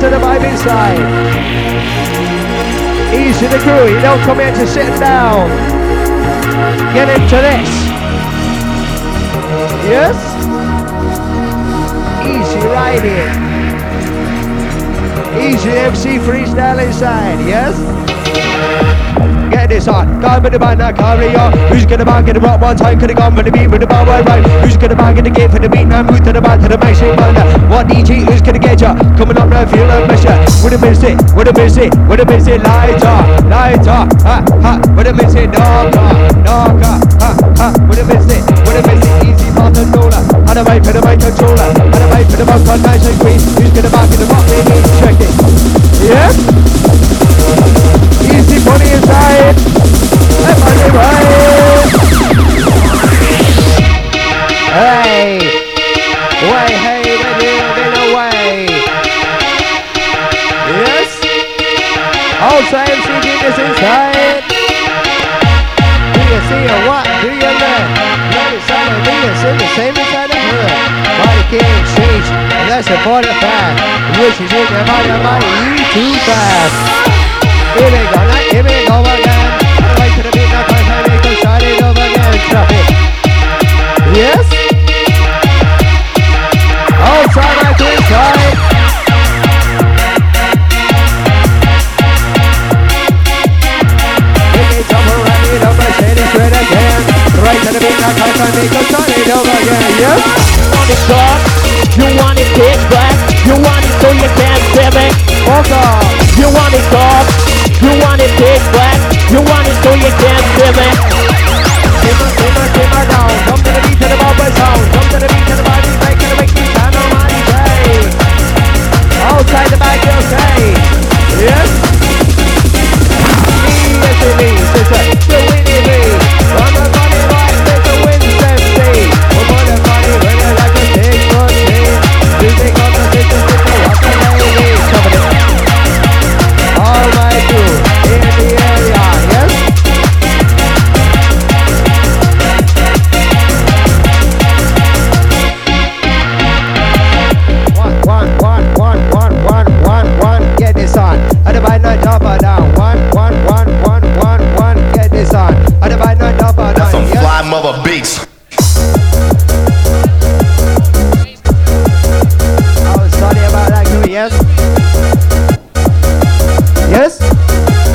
to the vibe inside. Easy to groove, don't come here to sit down. Get into this. Yes? Easy right here. Easy MC freestyle inside, yes? Get this on, can't be the man that carry on. Who's gonna bang, get the rock one time, could've gone for the beat with the power right. Who's gonna bang, get the gate for the beat, now move to the man, to the max, shake wonder. What DJ, who's gonna get ya, coming up now, feel the pressure. Would've missed it, would've missed it, would've missed it, lighter, lighter, ha, ha. Would've missed it, darker, darker, ha, ha. Would've missed it, would've missed it, easy path and roller. And away for the main controller, and away for the most convention queen. Who's gonna bang, get the rock, they need to check it. Yeah? Easy money inside, everybody right. Hey, way, hey, when you're in a way. Yes? Also MC this inside. Do you see a what? Do you learn? Let it sound like this in the same inside of her. Body can't change, and that's a part of fact. Which is in your mind, you too fast. Here we go again, right to the beat, now can't hide it, go start it over again, drop it. Yes? Outside, back inside. Hit it up, wrap it up, I say this right again. Right to the beat, now can't hide it, go start it over again, yes? You want it dark, you want it pitch black, you want it so you can't save it. You want it dark. You want it big black, you want it so you can't feel it. Simmer, simmer, simmer down. Come to the beat to the bumper sound. Come to the beat to the body break, gonna make me stand on my day. Outside the back, you'll say, yes? Yes, it is, sister, the winning me. I'm the funny right, Mr. Winston C. I'm on the funny winner like a big one, me. Music on the sister, sister, rock the ladies. Cover this. All my crew in the area, yes? One, get this on. And the bite not up or down. One, get this on. And the bite not up or down. That's some fly mother beats. I was sorry about that crew, yes? Yes?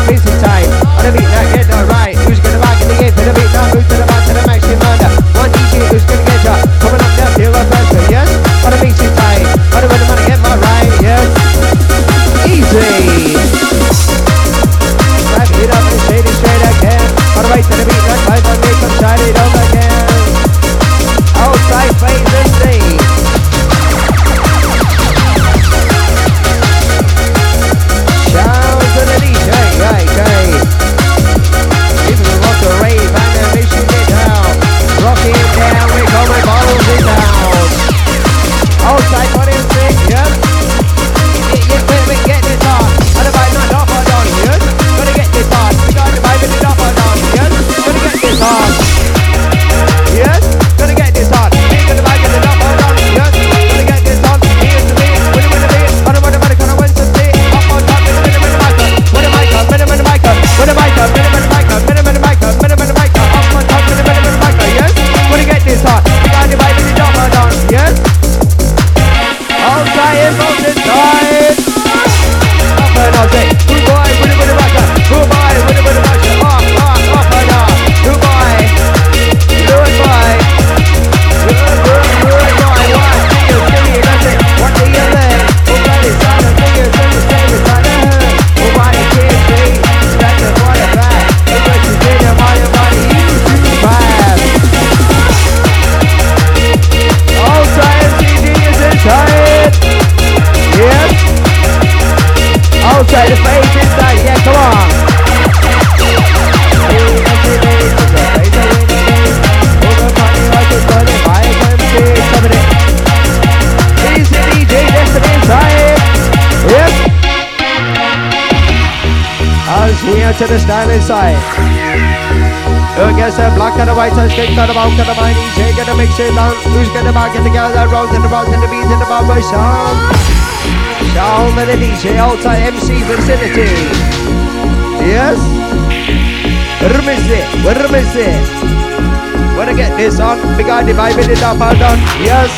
Busy time. On the beat, now get the right. Who's gonna back in the game for the beat? Now move to the back to the maximum under. One DJ, who's gonna get ya? Coming up now, feel a pressure, yes? On the beat, time. On the rhythm, wanna get my right, yes? Easy. Wrap it up and shade it straight again. On the right to the beat, now time for me, come shine it up again. Outside, face and see. Okay. People who want to rave and they're missing it down. Rock it down, we're going bottles it down. Outside on his stick, yeah? We get this on. And the vibe not off or down, yeah? Gonna get this on. We got the vibe with it off or down, yeah? Gonna get this on. Yes? Gonna get this on. Ain't gonna vibe with it off or down, yeah? Gonna get this on. Here's the beat, with the beat. I don't want to gonna win some stick. Off or down, with the mic on. With the mic on, with the mic on. With a mic up, minimum mic up, minimum mic up, minimum mic up, off my top, minimum mic up, yes? Wanna get this on? We got the vibe in the top down, yes? Outside, inside. Up and out, say, good boy, with a mic up, good boy, with a mic up, off and out, good boy, good boy, good boy, one, two, three, that's it, what do you learn? Who got this on the fingers, and the same is on the hurt, who got it, can't see? Outside the face, inside, yeah, come on. He's the DJ, that's the inside. Yes. As we enter the style inside. Who gets the black and the white, and stick to the mouth and the mind, DJ gonna mix it down. Who's gonna back in the girl that rolls in the round and the beat in the bumper sound? Charles Melodice outside MC vicinity. Yes? Rumisi. Wanna get this on? We got the vibe in it up, hold on. Yes?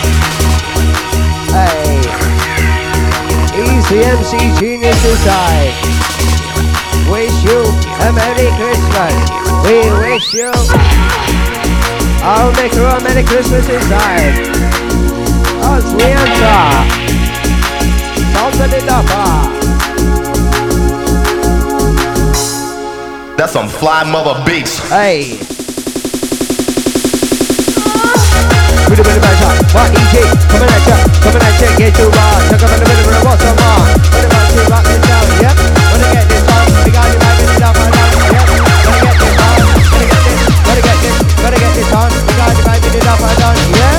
Hey. Easy MC Genius inside. Wish you a Merry Christmas. We wish you. I'll make you a Merry Christmas inside. As we enter. That's some fly mother beats. Hey. We do a bit of a shot. What EG? Coming at ya, get too raw. Talk about the middle of what's on bar. What about you rock this down, yeah? Wanna get this on? We got it right in the top of the night, yeah? Wanna get this on? Wanna get this on? We got it right in the top of the night, yeah?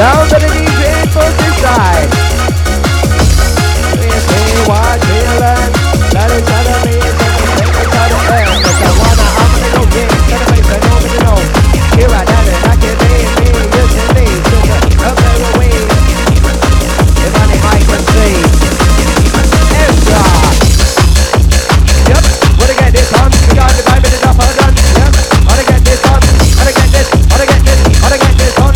Down to the DJ for this side. We see what we learn. Let each other be a second, take each other earn. If I wanna, I'm gonna go get it. Get away from nobody knows. Here I am and I can be me. This is me, sugar, up there with we. If I need mic and see. Extra. Yep, wanna get this on. We got the vibe in the top of the gun. Yep, wanna get this on. Wanna get this, wanna get this, wanna get this on.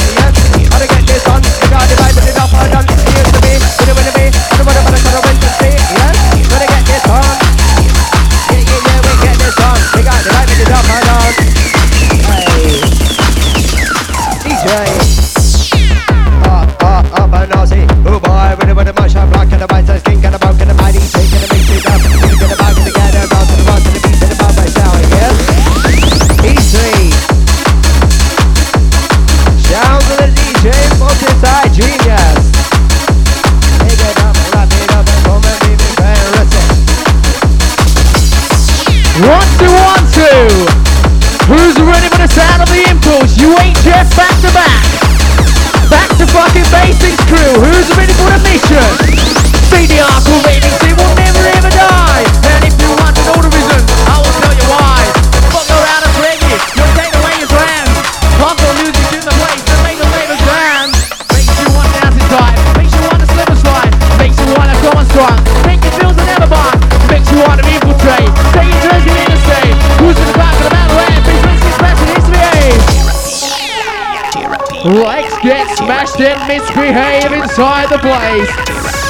Misbehave inside the place.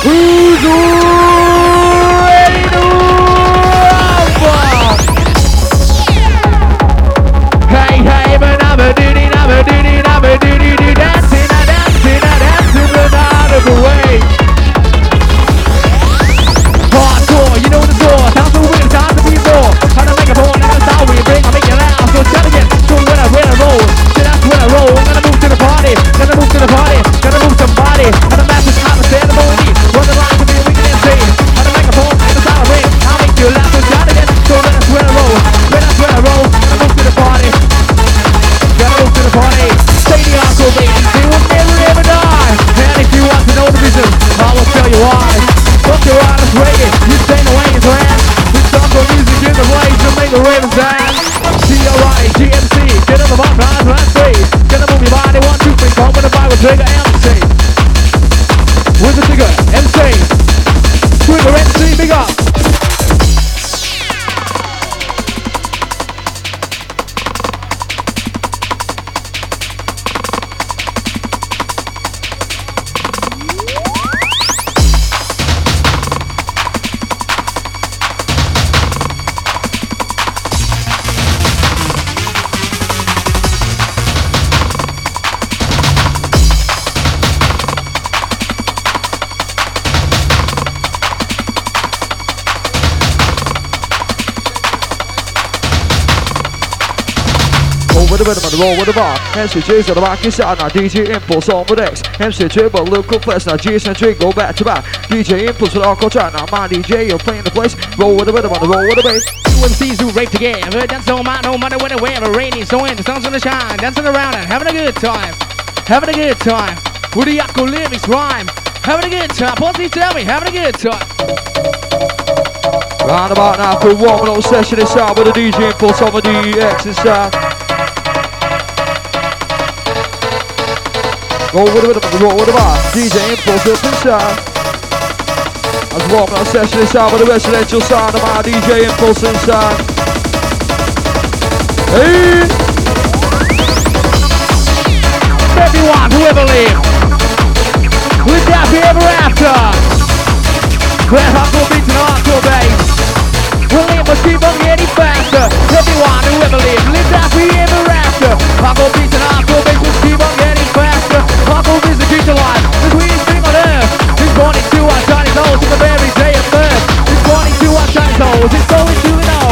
Who's ready to rumble? Hey, hey, but I'm a duty, dancing but out of the way. Hardcore, you know the score. Time to win, time to be more. Time to make a ball, that's how we bring. I make it loud, so shout again. So when I roll, so that's when I roll. I'm gonna move to the party, gonna move to the party. Gotta move somebody, and the master's understandable in me. Run the line to be wicked and sane. And the microphone, and the sound of rain. I'll make you laugh and shout again. So that's where I roll, I move to the party. Gotta move to the party. Say the uncle, baby, they will never ever die. And if you want to know the reason, I will tell you why. Fuck your artist rated, you stay away in trance. With some good music in the place to make the ravens dance. C-O-I, GMC, get on the mark, rise, rise, face. Gotta move your body, 1, 2, 3, come with a Bible trigger. With the trigger, MC. Trigger MC, big up. Rhythm and roll with the bar. MCG's on the back inside. Now DJ Impulse on the decks. MC Turbo, Luke Flex. Now G and G go back to back. DJ Impulse with the hardcore track. Now my DJ, you're playing the place. Roll with the rhythm and roll with the bass. Two MCs who rape together. Dance all night, no matter when the weather. Rainy, so in the sun's gonna shine. Dancing around and having a good time. Having a good time. With the Yakko lyrics rhyme. Having a good time. Posey tell me, having a good time. Round about now for one little session inside with the DJ input on the DX inside. Roll with the bass, DJ input up inside. That's one little session inside with the residential sound of my DJ input inside. Hey! Everyone, whoever lives, we're happy ever after. Grand hardcore beats and hardcore bass. We'll never keep on getting faster. Everyone who ever lives happy ever after. Hardcore beats and hardcore bass will keep on getting faster. Hardcore is the future life, the sweetest thing on earth. This morning to our Chinese souls, it's the very day of birth. This morning to our Chinese souls, it's only to the know.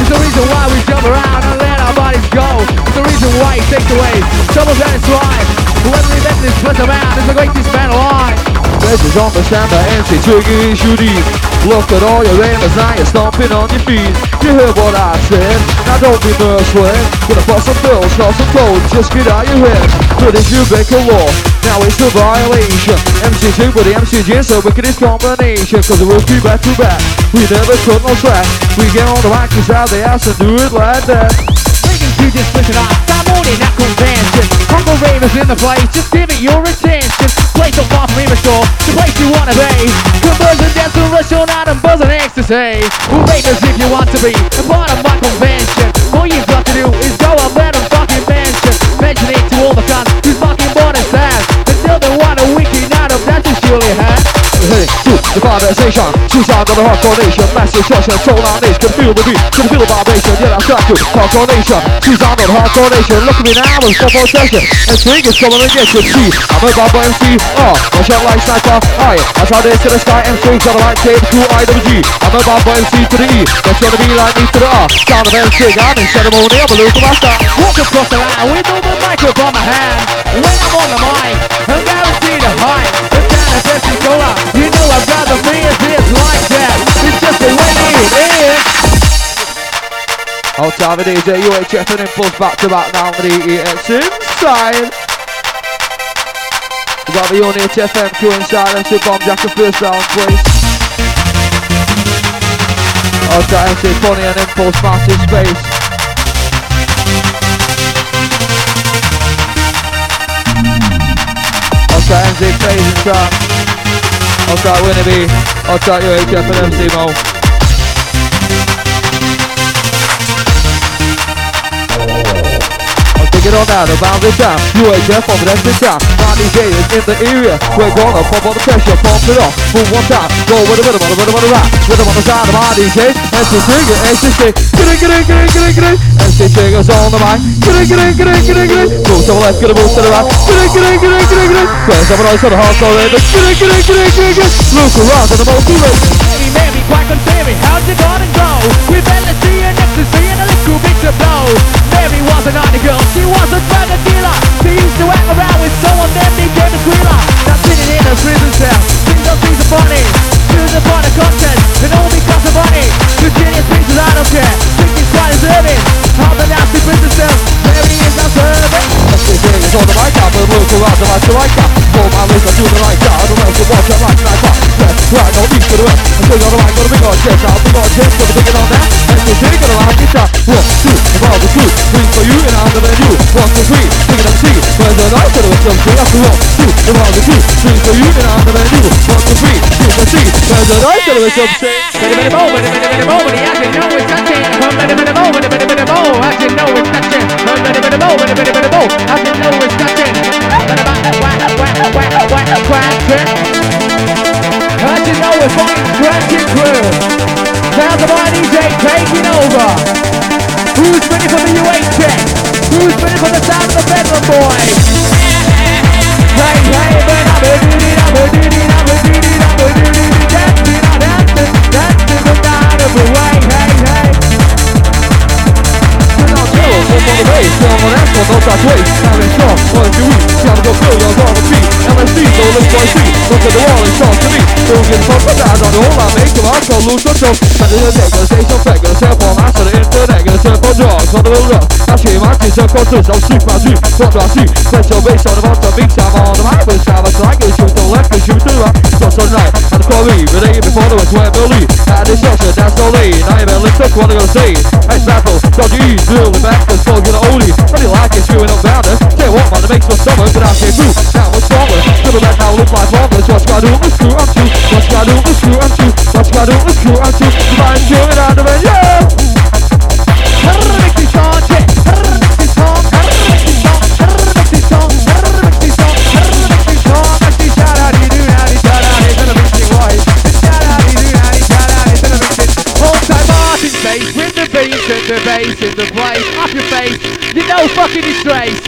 It's the reason why we jump around and let our bodies go. It's the reason why it takes away troubles and its life. Whoever invents this, bless them out, it's the greatest man alive. This is on the sound that MC Trigger is your deep. Look at all your aimers, now you're stomping on your feet. You heard what I said, now don't be merciless. Gonna bust some bills, not some gold, just get out your head. Couldn't you make a law? Now it's a violation. MC2 with the MCG, so wickedest combination. Cause the roof be back to back, we never cut no track. We get on the mic inside the ass and do it like that. You just listen up, I'm on in that convention. Humble ravers in the place, just give it your attention. Place of far from immature, the place you wanna be. Conversion, dance and rush on out and buzz and ecstasy. Who ravers if you want to be a part of my convention? All you've got to do is go up there and fucking mention. Mention it to all the cunts who's fucking born and sad. Until they want a wiki night of that you surely have. To the vibration, suicide of the hardcore nation. Massive shots and soul on this, can feel the beat, can feel the vibration. Yeah, that's right, hardcore nation, suicide of the hardcore nation. Look at me now, I'm stop on session. And swing is coming and get you, see I'm a bad MC, my shot like sniper. I try this to the sky and swings on the right tape to IWG. I'm a bad MC to the E, that's gonna be like me to the R. Sound of MC, I'm in ceremony, I'm a local master. Walk across the line with all the microphone in my hand. When I'm on the mic, I'm guaranteed to hide. You know I've got the fans, it's like that. It's just the way it is. Outside of DJ UHF and Impulse back to back now with the EX inside. We've got the only HFM crew inside MC Bomb Jack and first round place. Outside MC Funny and Impulse massive space. Outside MC Phase inside. Outside Winnaby, outside UHF and MC Mo. I'll take it on down the boundary time, UHF on the next time. My DJ is in the area, we're gonna pump all the pressure, pump it off, move one time. Go with the rhythm on the rhythm on the right, rhythm on the side of my DJ. MC Trigger, MC Trigger, get it. MC Trigger's on the mic, get it. Move to the left, move to the right, get it. Where's everyone else on the hardcore radio? Get it. Look around in the multi-race. Hey, Mary, quite contrary, how's your garden grow? With LSD and ecstasy and a little bit to blow. Mary was an honor girl, she was a drug dealer. She used to hang around with someone that became a squealer. Now sitting in a prison cell, things are things funny. Choosing for the content, and all because of money. Two genius pieces, I don't care. Think it's quite deserving. How the nasty prison cells, Mary is not serving. Let's get serious on the mic up, and look around the lights to like up. All my lips are to the lights out, and let's watch that lights like up. Left, right, no east to the west. And swing on the mic, gonna be on chest, out the bar chest, gonna be on that. Let's get serious, gonna like it up. 1, 2, and all the truth. 3 for you, and I'm the menu. 1, 2, 3, sing it up, see. Where's the light, gonna look up, see. After 1, 2, and all the truth. 3 for you, and I'm the menu. 1, 2, 3, sing it up, see. There's a nice little subset. Many moment, as you know it's touching. Many moment, as you know it's touching. Many moment, as you know it's touching. As you know it's like crashing through. Sounds of my DJ taking over. Who's ready for the UHF? Who's ready for the sound of the Bedlam boys? Hey, but I'm a dude. That's the night of the way, hey. We're not killers, we're on the base. We're on an no such waste. Now it's strong, one to eat. Gotta go fill your on the feet. LSD, so let's go see. Look at the wall and talk to me. Don't get fucked up, I don't know all I make. Come on, so lose control. Back to the deck, gonna say some fact. Gonna sell for mass on the internet. Gonna sell for drugs on the little rock. Actually, my kids are conscious. I'll sleep my dream. What do I see? Press your bass on the bottom beats. I'm on the mic, but it's time I like it. Shoot the left, shoot the right. It's not so nice. And the quarry, The day before there was where Billy had his shot, that's all day. Now you're lift up, what are you gonna say? Hey, Sapple, dodgy, drill the back, and so gonna oldies. But you like it, chewing up downers. Say what, man, it makes my stomach, but I can't move. Now it's smaller, still a man now looks like marvelous. What you gotta do, let's screw up you. What you gotta do, let's screw up you. What you gotta do, let's screw up you. You might enjoy it out of it, yeah! The bass in the place, up your face, you're no fucking disgrace.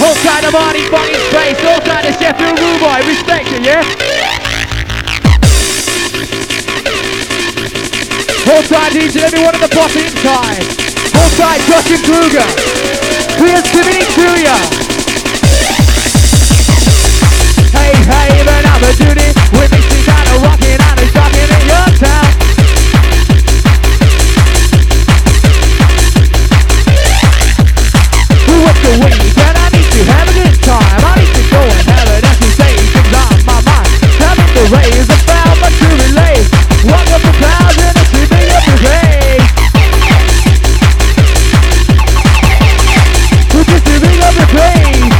All kind of Arnie fucking space, all kind of Sheffield rude boy, respect you, yeah? All tight each and every one of the boss inside. All tight Josh and Kruger. Here's giving it to ya. Hey, hey, another duty. We're mixing down and rocking out and shocking in your town. And I need to have a good time. I need to go and have it as you say things on my mind. Having the rays of found but to relate. Walk up the clouds and I'm sleeping up the grave. We're just sleeping up the grave.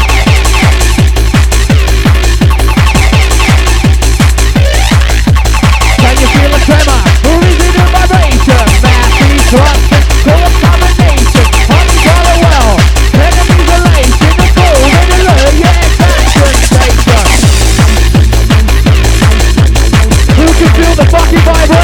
Can you feel a tremor? Or is it a vibration? Massive trust and combination. I'm gonna well. Feel the fucking vibration. Well,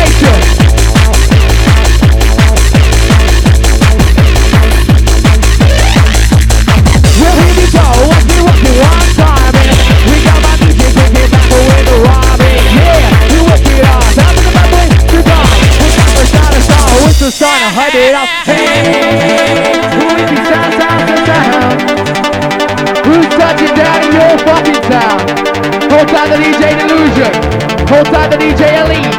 here we go, let's do what you want, timing. We got my music, we get back away the robbing. Yeah, you work it out, time to the back way to God. We got the shot of star, it's the sign of hype it up. Who is the sound, sound? Who's touching down in your fucking town? Hold tight the DJ Delusion. Hold tight the DJ Elite.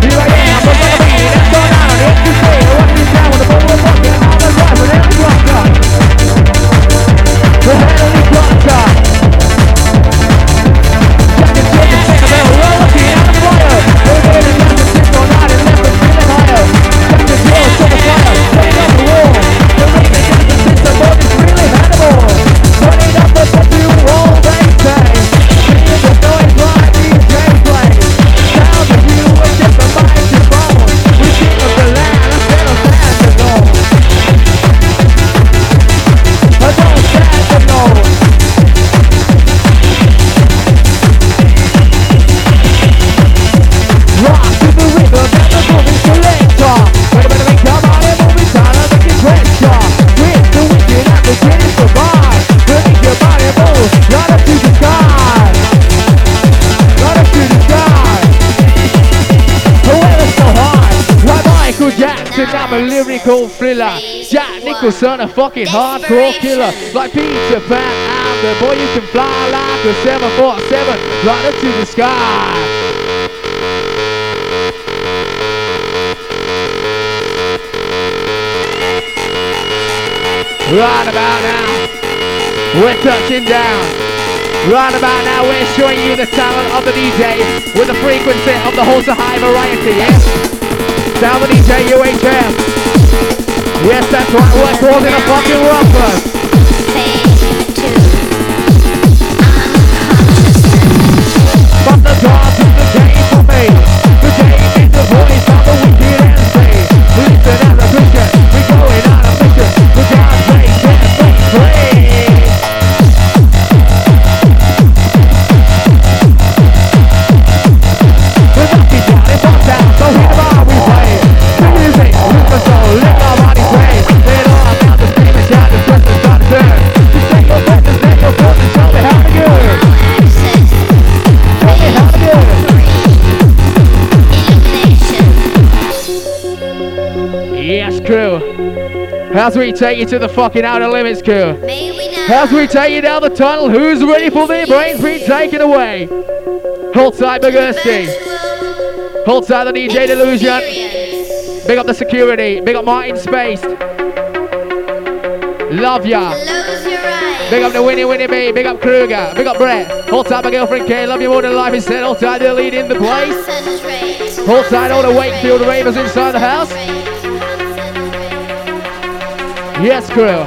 Here I am, but I'm beat it. That's going on. It's the same. I walk this down with a bubble of water. I'm the driver with every rock top. With every rock top. Check it, check it, check it. They're all looking out of the fire. They're going to dance and sit all night and left us feeling higher. It's on the fire, putting up the wall. The remix is the system, but it's really Hannibal. Running up the tattoo all day, day. This is the noise like DJ plays. Sound of you and just the microphone. We sing of the land, I feel a sad to know. I don't sad to know. Rock to the river, got the groove is selector. Not up to the sky. Not up to the sky. However so high, like Michael Jackson, I'm a lyrical thriller. Jack Nicholson, a fucking hardcore killer. Like Peter Pan, I'm the boy you can fly like a 747. Right up to the sky. Right about now, we're touching down. Right about now, we're showing you the talent of the DJ with the frequency of the whole high variety, yes? Down the DJ UHF. Yes, that's right, we're causing a fucking rumpus. But the dance is the day for me. The day is the voice of the wicked and free. We listen as a Christian, we're going out of mission. The dance makes us free. As we take you to the fucking outer limits, crew. As we take you down the tunnel, who's ready for their brains being taken away? Hold tight, McGursty. Hold tight, the DJ Delusion. Big up the security. Big up Martin Space. Love ya. Big up the Winnie B. Big up Kruger. Big up Brett. All time my girlfriend Kay. Love you more than life is said. All time the lead in the place. All time all the Wakefield ravers inside the house. Yes, crew.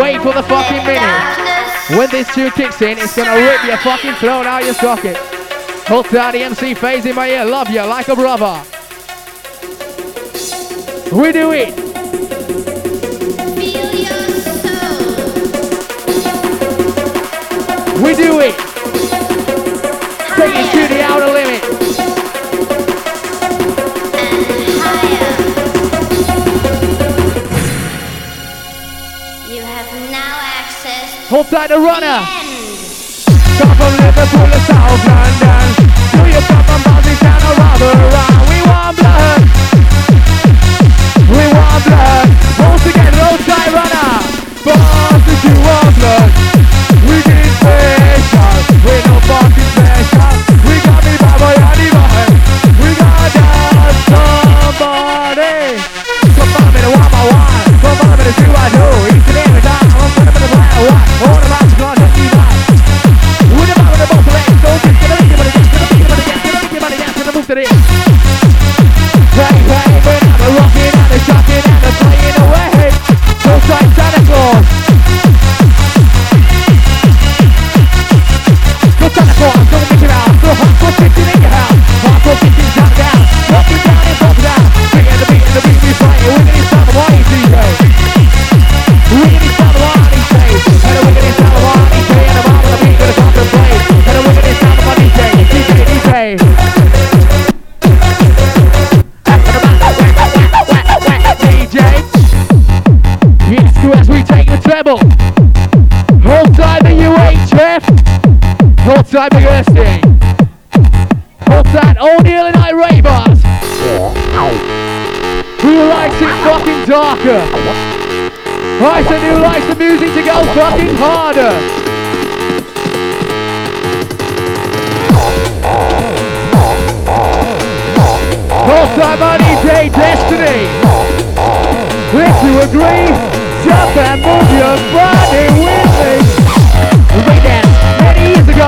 Wait for the fucking minute. When this tune kicks in, it's gonna rip your fucking throat out your socket. Hold tight, the MC phase in my ear. Love you like a brother. We do it. Feel your soul. We do it. Higher. Take it to the outer limit. And higher. You have now access. Hold tight, the runner. Come from Liverpool to South London. Do your pop and bouncy down a rubber round. We want blood. We want blood. All together, all time runner. Boss, if you want blood. We get special. We're not fucking special. We got me by my animal. We got that somebody. Come on, man, what I want. Come on, man, do I know. It's the name of that. I'm gonna put it where I want. All the lights gone. Hey, hey, we're not a rockin' and a shockin' and a playin' away. Don't try Santa Claus. Go Santa Claus, go make it out. Go hot, go chicken in your house. Hot, go chicken down and down. Up and down and up and down. Bring in the beat and the beat we fight. We're gonna start the party, DJ. We're gonna start the party, DJ. And we're gonna start the party, DJ. And I'm gonna be gonna start the play. And we're gonna start the party, DJ. DJ, DJ. Outside McGursty. Outside all the Illinois night ravers. Who likes it fucking darker? I said who likes the music to go fucking harder? Outside my DJ Destiny. If you agree, jump and move your body with me. Right there. Go.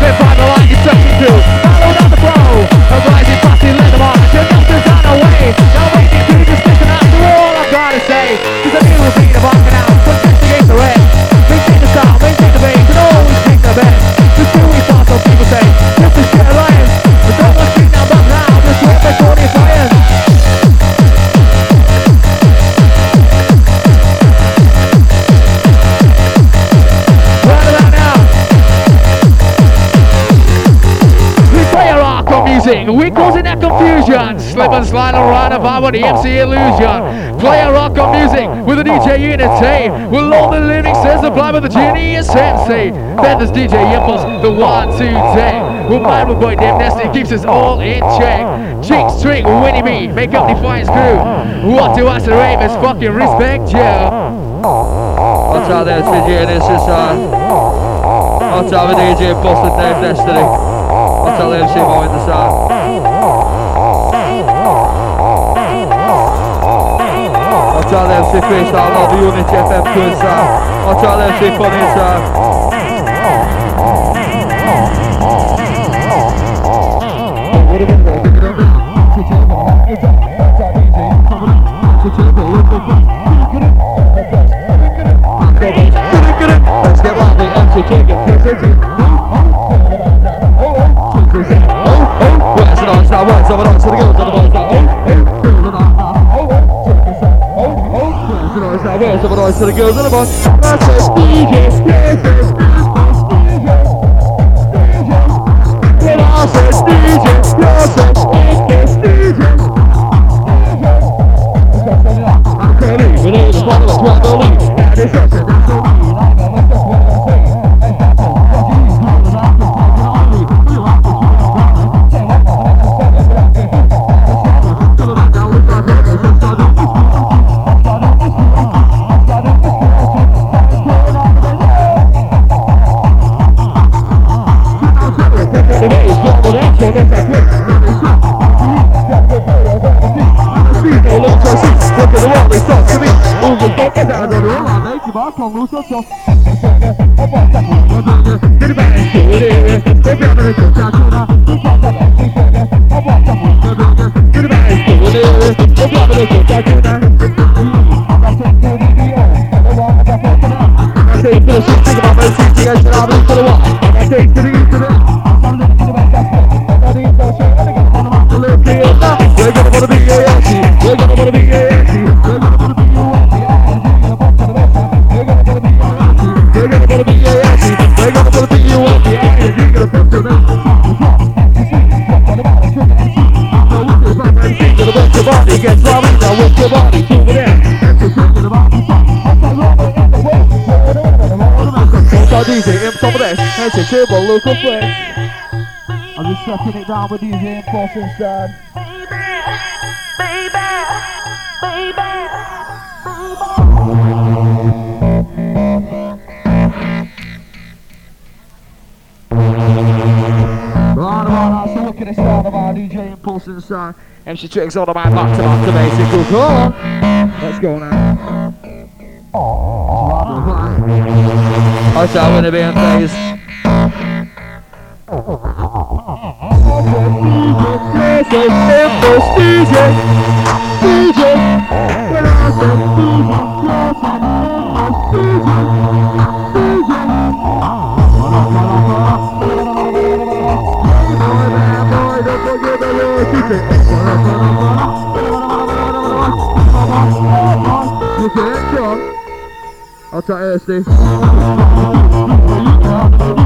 Then find the light you're searching to. Follow down the flow. A rising fast in leather march. Your numbers on our way. Now waiting to just listen out to all I've got to say. Cause I knew we'd be the barking out. Put this against the red. Maintain the style, maintain the base, and always take the best. Just do we thought so people say. Just to share lions. But don't let's kick down back now. Just let the story fire. We're causing that confusion. Slip and slide around if I were the MC illusion. Play a rock on music with a DJ Unity. We'll all the lyrics as applied by the genius MC. Then there's DJ Impulse, the 1, 2, 10. We're mad with boy Damn Nasty, keeps us all in check. Jinx, Trick, Winnie B, make up Defiance crew. What do us the ravers fucking respect you? What's out there, DJ? This is what's out with DJ Impulse and Dave Destiny. I'll tell him, see what we decide. I'll tell him, see freestyle, I'll be Unity FM to inside. I'll tell him, see fun inside. Let's get loud, the MC King. What's up, what's up, what's up, what's up, what's Local flex. I'm just sucking it down with these handcuffs inside. Baby. Right, so looking inside of our DJ impulse inside. And she tricks all of my back to activate. Cool, cool. Let's go now. Aww. I shall win a band phase. I'll try I'm gonna get you, bitch, now. Selector, I'm gonna get you.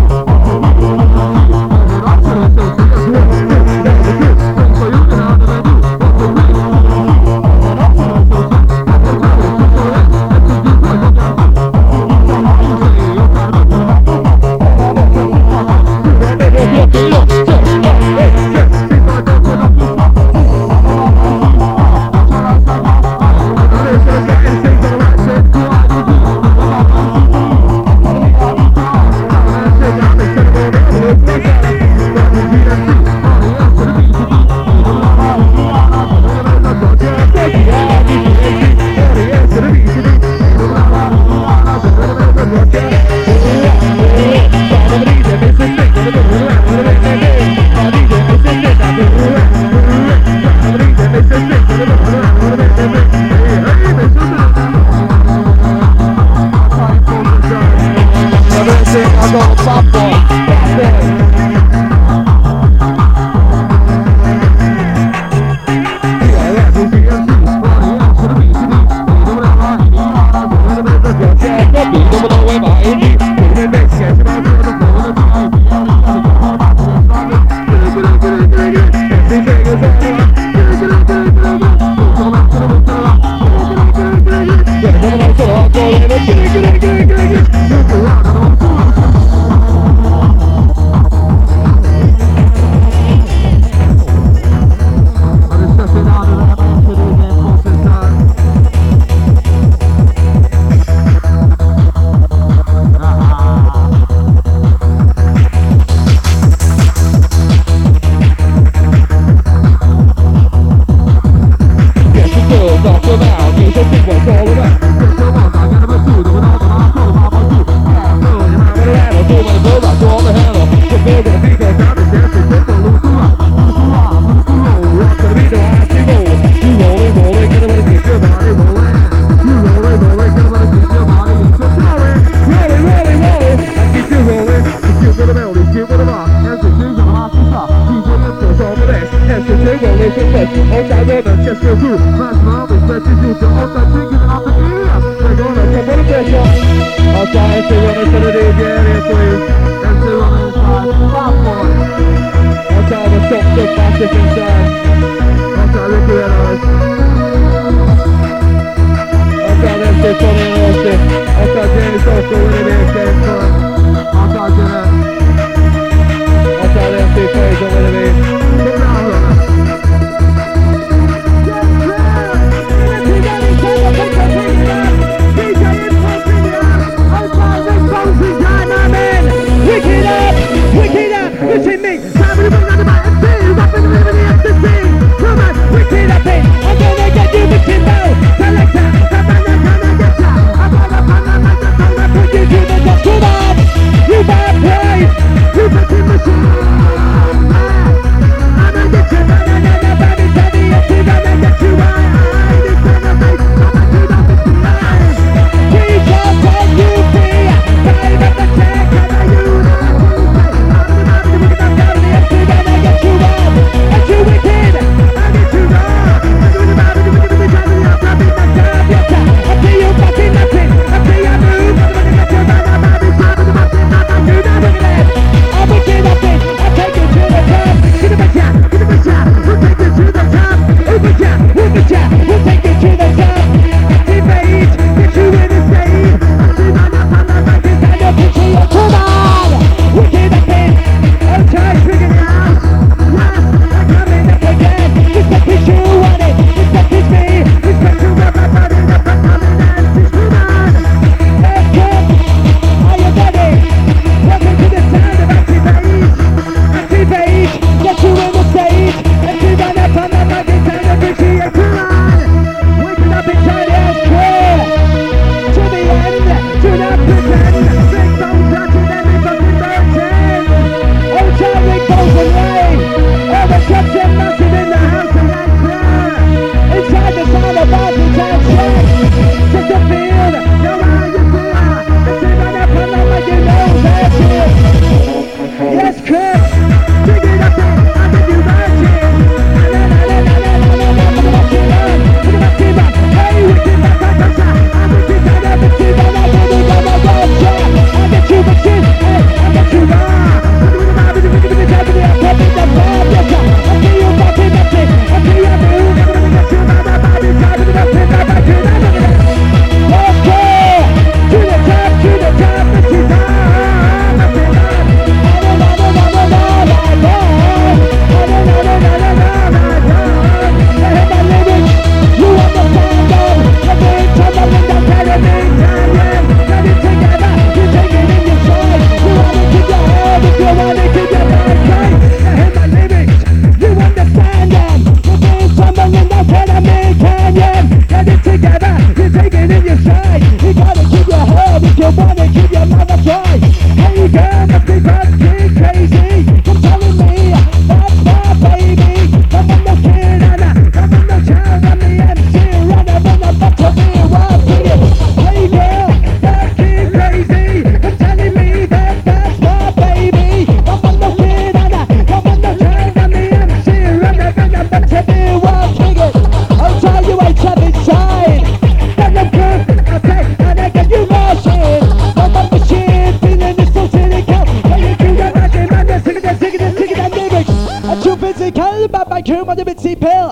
right through my Defince pill.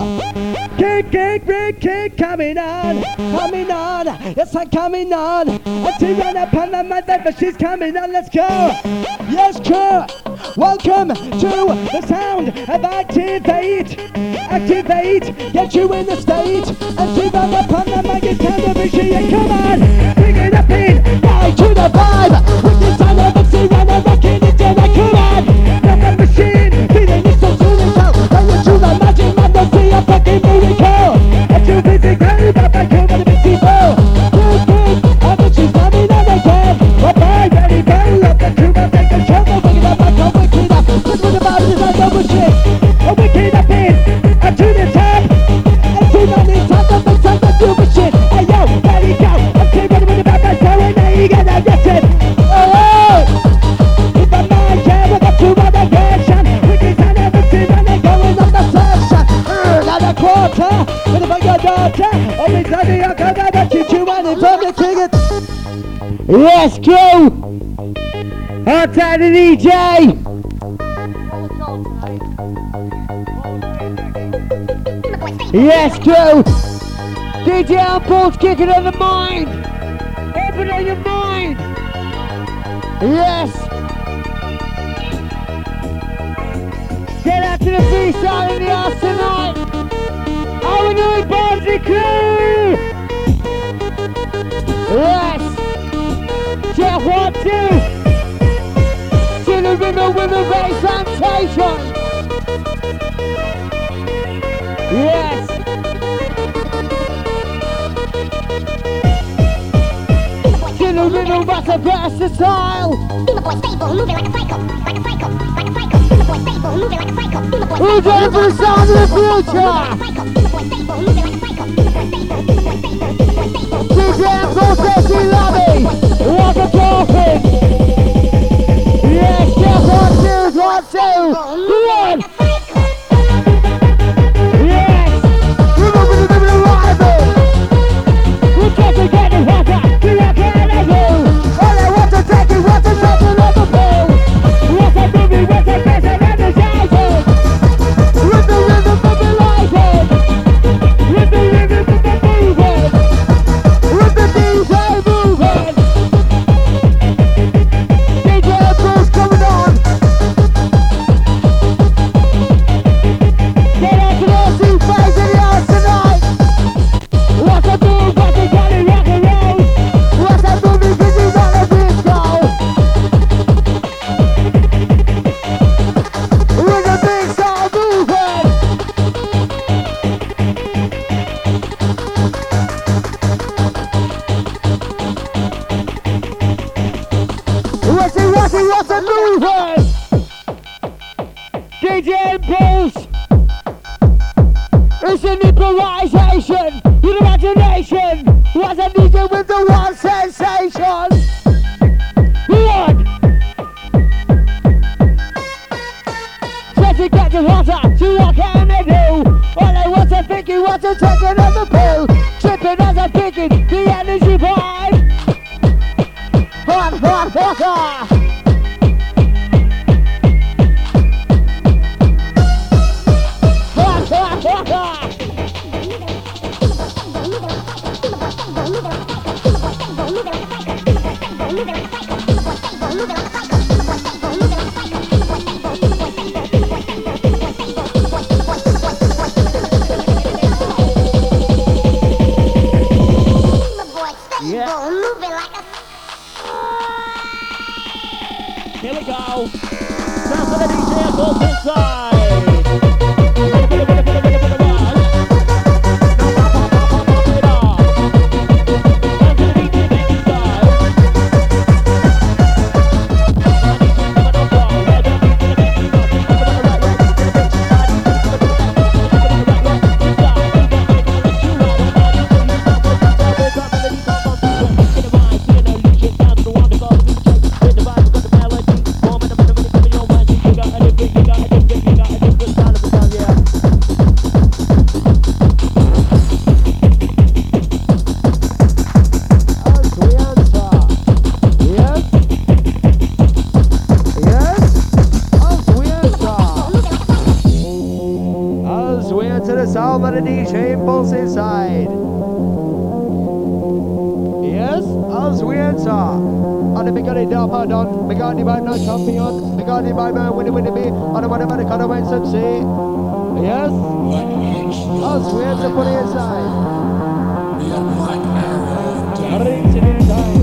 Kick, kick, kick, kick, coming on, yes I'm coming on. I see Run upon the mother, but she's coming on, let's go. Yes, crew, welcome to the sound of Activate. Activate, get you in the state. I see Run upon the mother, sound of machine, come on. Bring it up in, right to the vibe. With the sound of MC Runner, rocking it till I come on. Not the machine, feeling it so soon and so. When you choose a magic man, don't see a fucking move. Yes, crew! Outside the DJ! Yes, crew! DJ Outball's kicking on the mind! Open on your mind! Yes! Get out to the seaside in the house tonight! How we doing, Barnsley crew? Yes! Yeah, 1, 2 to the river with a race plantation. Yes. To the river with a versatile. Beamer boy stable, moving like a cycle, like a cycle, like a cycle. Beamer boy stable, moving like a cycle. Beamer boy stable, moving like a cycle. Beamer boy stable, moving like a cycle. Beamer boy stable, moving like a cycle. Beamer boy stable, moving like a cycle. What a topic! Yes, yes, 1, 2, 1, 2, 1! Yes! We're moving to the rival! We're trying to get the water! We're not going to go! All I want to take is water, shot and water bowl! What a movie, what a best and energizer! With the rhythm of the lighthead! With the rhythm of the movement! With the DJ movement! over the DJ impulsive side. Yes, as we enter. And the beginning of her done, beginning by not champion, beginning by man winning me, and the one about the cut away some sea. Yes, as we enter for the inside. Reach it inside.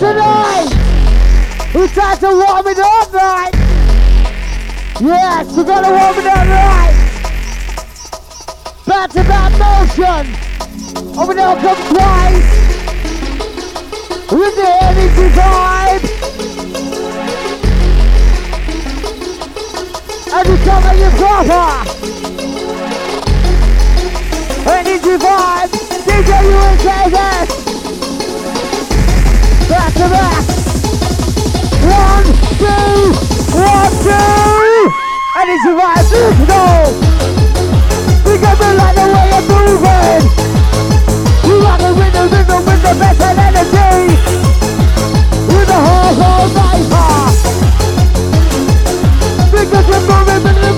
Tonight, we tried to warm it up right. Yes, we're gonna warm it up right. Back to back motion. Over now comes twice with the energy vibe. Come and you proper. Energy vibe, DJ UHF. Back to back. 1, 2, 1, 2. Energy vibe, go. We got the light, the way you're moving. You are the winner, winner, with the better energy. With the whole vibe. Because we're moving and reviving.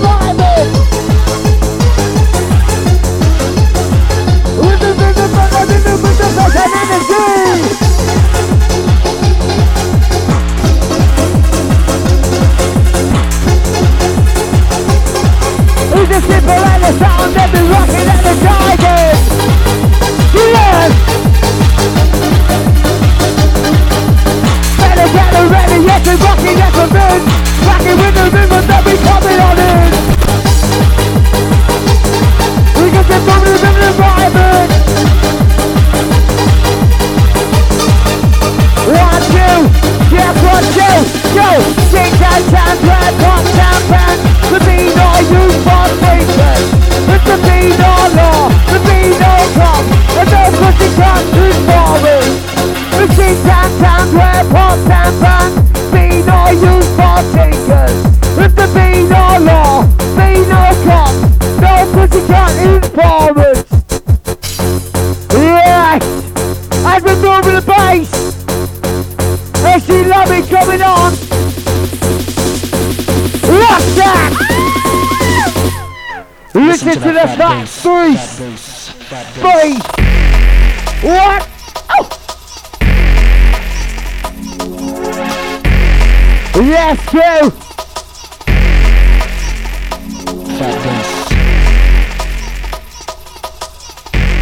With the vision, with the fresh and energy. With the simple and the sound and the rocking and the diving. Yes! Better get it ready, yes, we're rocking, yes, we're moving. Rocking with the rhythm that we coming on in. We can get from the rhythm and vibing. 1, 2, yeah, 1, 2, go. Shake that tampan, pop tampan. The beat or you for nation. It's the beat or law, the beat or cop. And no pussy can't move forward. The shake that tampan, pop tampan. Be no use for takers. If there be no law, be no cop, no pussycat informers. Yes, as we move with the bass, and she love it coming on. Watch that! Listen to the fat bass. Bass. What? Yes, go!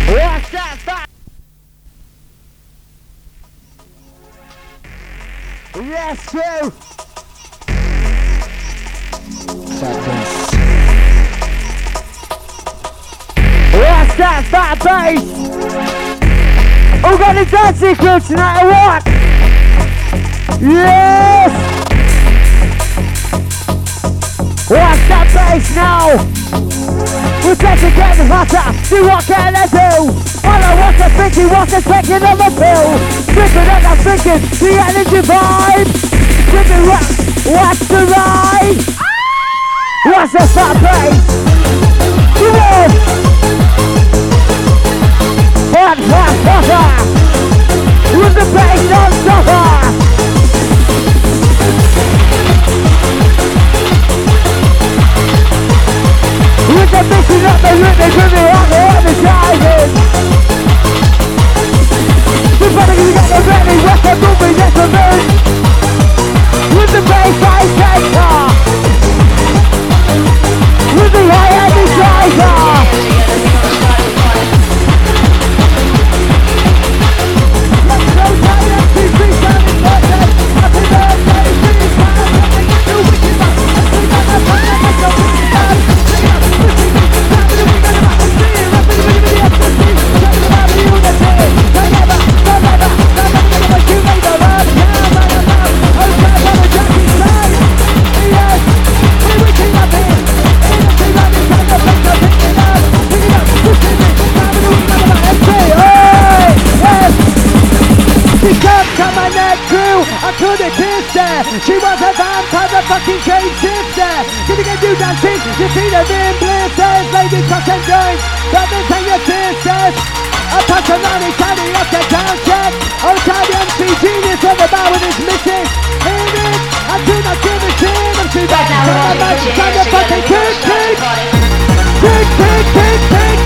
What's that fat? Yes, go! What's that fat bass? Who got the dancing crew tonight or what? Yes! What's that bass now? We're just getting hotter. See what can I do? All I want to think he wants to take another pill. Dripping and I'm thinking the energy vibe. Dripping rock, what's the ride? What's the fat bass? Come on! Hot, hot, hotter. With the bass non-stopper. With the mixing up the rhythm, driven on the energizing. The better you get the ready, what's the moving, that's the move. With the bass, bass, center. With the high energizer. Let's go, let's keep this down in person. Happy birthday, finish time, nothing to do with you. Let's go, I couldn't kiss her. She was a vampire, the fucking chain shifter. Did you get you dancing? You feel her in blisters. Ladies, cock and joints, brothers and your sisters. A personality standing off the town check. Old time MC genius on the bar with his missus. Hear it? I'm too much in the chin. I'm too bad. I'm a the fucking kick, kick. Kick, kick, kick, kick.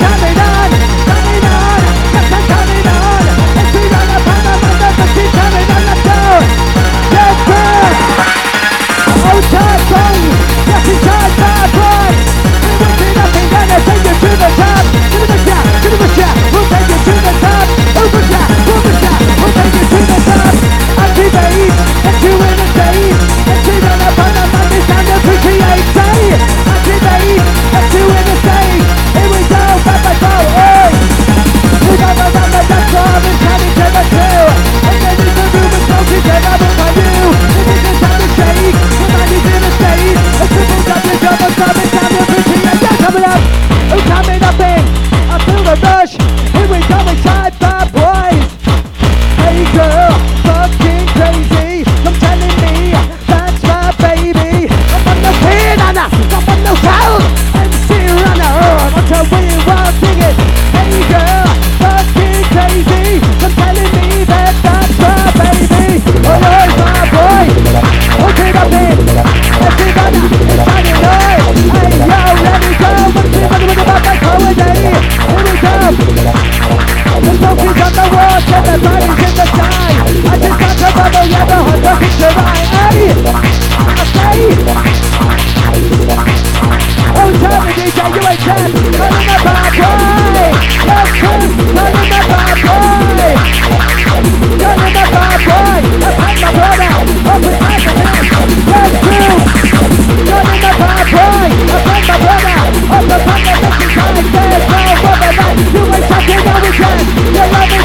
Coming on, coming on. Just a coming on. Let's be on the pan, I'm on the fucking coming on. Old time song, yes it's time for a break. We'll do nothing then, I'll take you to the top. Give it a shot, give it a shot, we'll take you to the top. Over shot, we'll take you to the top. Activate, let's do it and stay. Let's do it up on the Monday, sound appreciate. Activate, let's do it and stay. Here we go.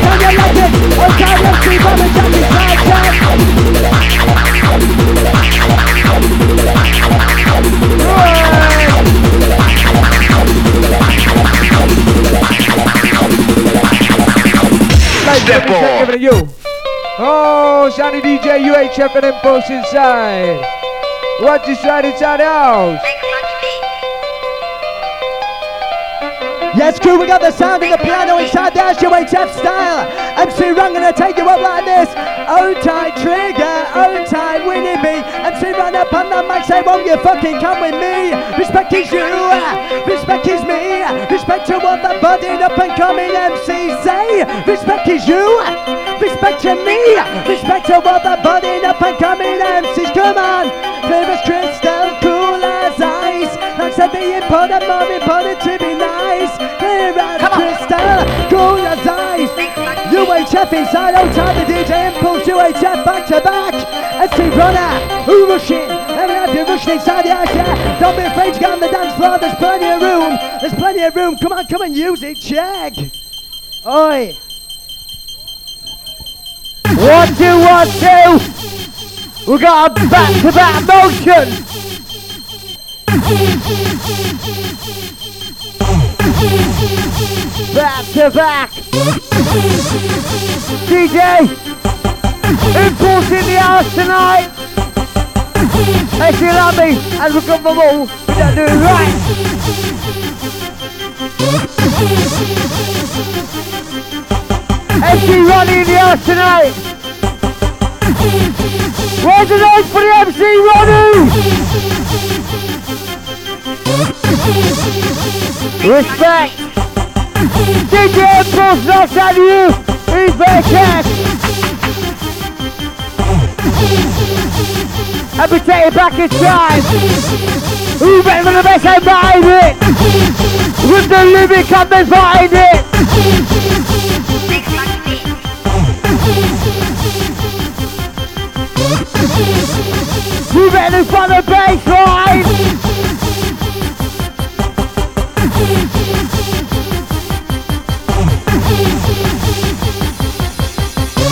don't get locked in. Okay, let's keep on the jump, it's like that. Step on. Give it to you. Oh, Shiny DJ UHF and Impulse inside. Watch inside, inside out. Yes, crew, we got the sound of the piano inside the UHF style. MC Ron gonna take you up like this. Oh, tight trigger, oh, tight winning me. MC Ron up on the mic, say, won't you fucking come with me? Respect is you, respect is me. Respect to all the budding up and coming MCs say. Respect is you, respect to me. Respect to all the budding up and coming MCs, come on. Clear as crystal, cool as ice. Like said, be important, more important to be nice. Clear as crystal, cool as ice. UHF inside, outside the DJ Impulse, UHF back to back. MC Runner, who rushing? Every time you're rushing inside the house, yeah. Don't be afraid to get on the dance floor, there's plenty of room. There's plenty of room, come on, come and use it, check. Oi. 1, 2, 1, 2. We got a back-to-back motion. Back to back. DJ Impulse in the house tonight. If you love me and we come from all, we don't do it right. MC Ronnie in the house tonight. Where's the noise for the MC Ronnie? Respect! DJ Impulse outside you! He's very cash! I'll be taking back in time! Who better than the best head behind it? With the living cameras behind it! Who better than front of the baseline?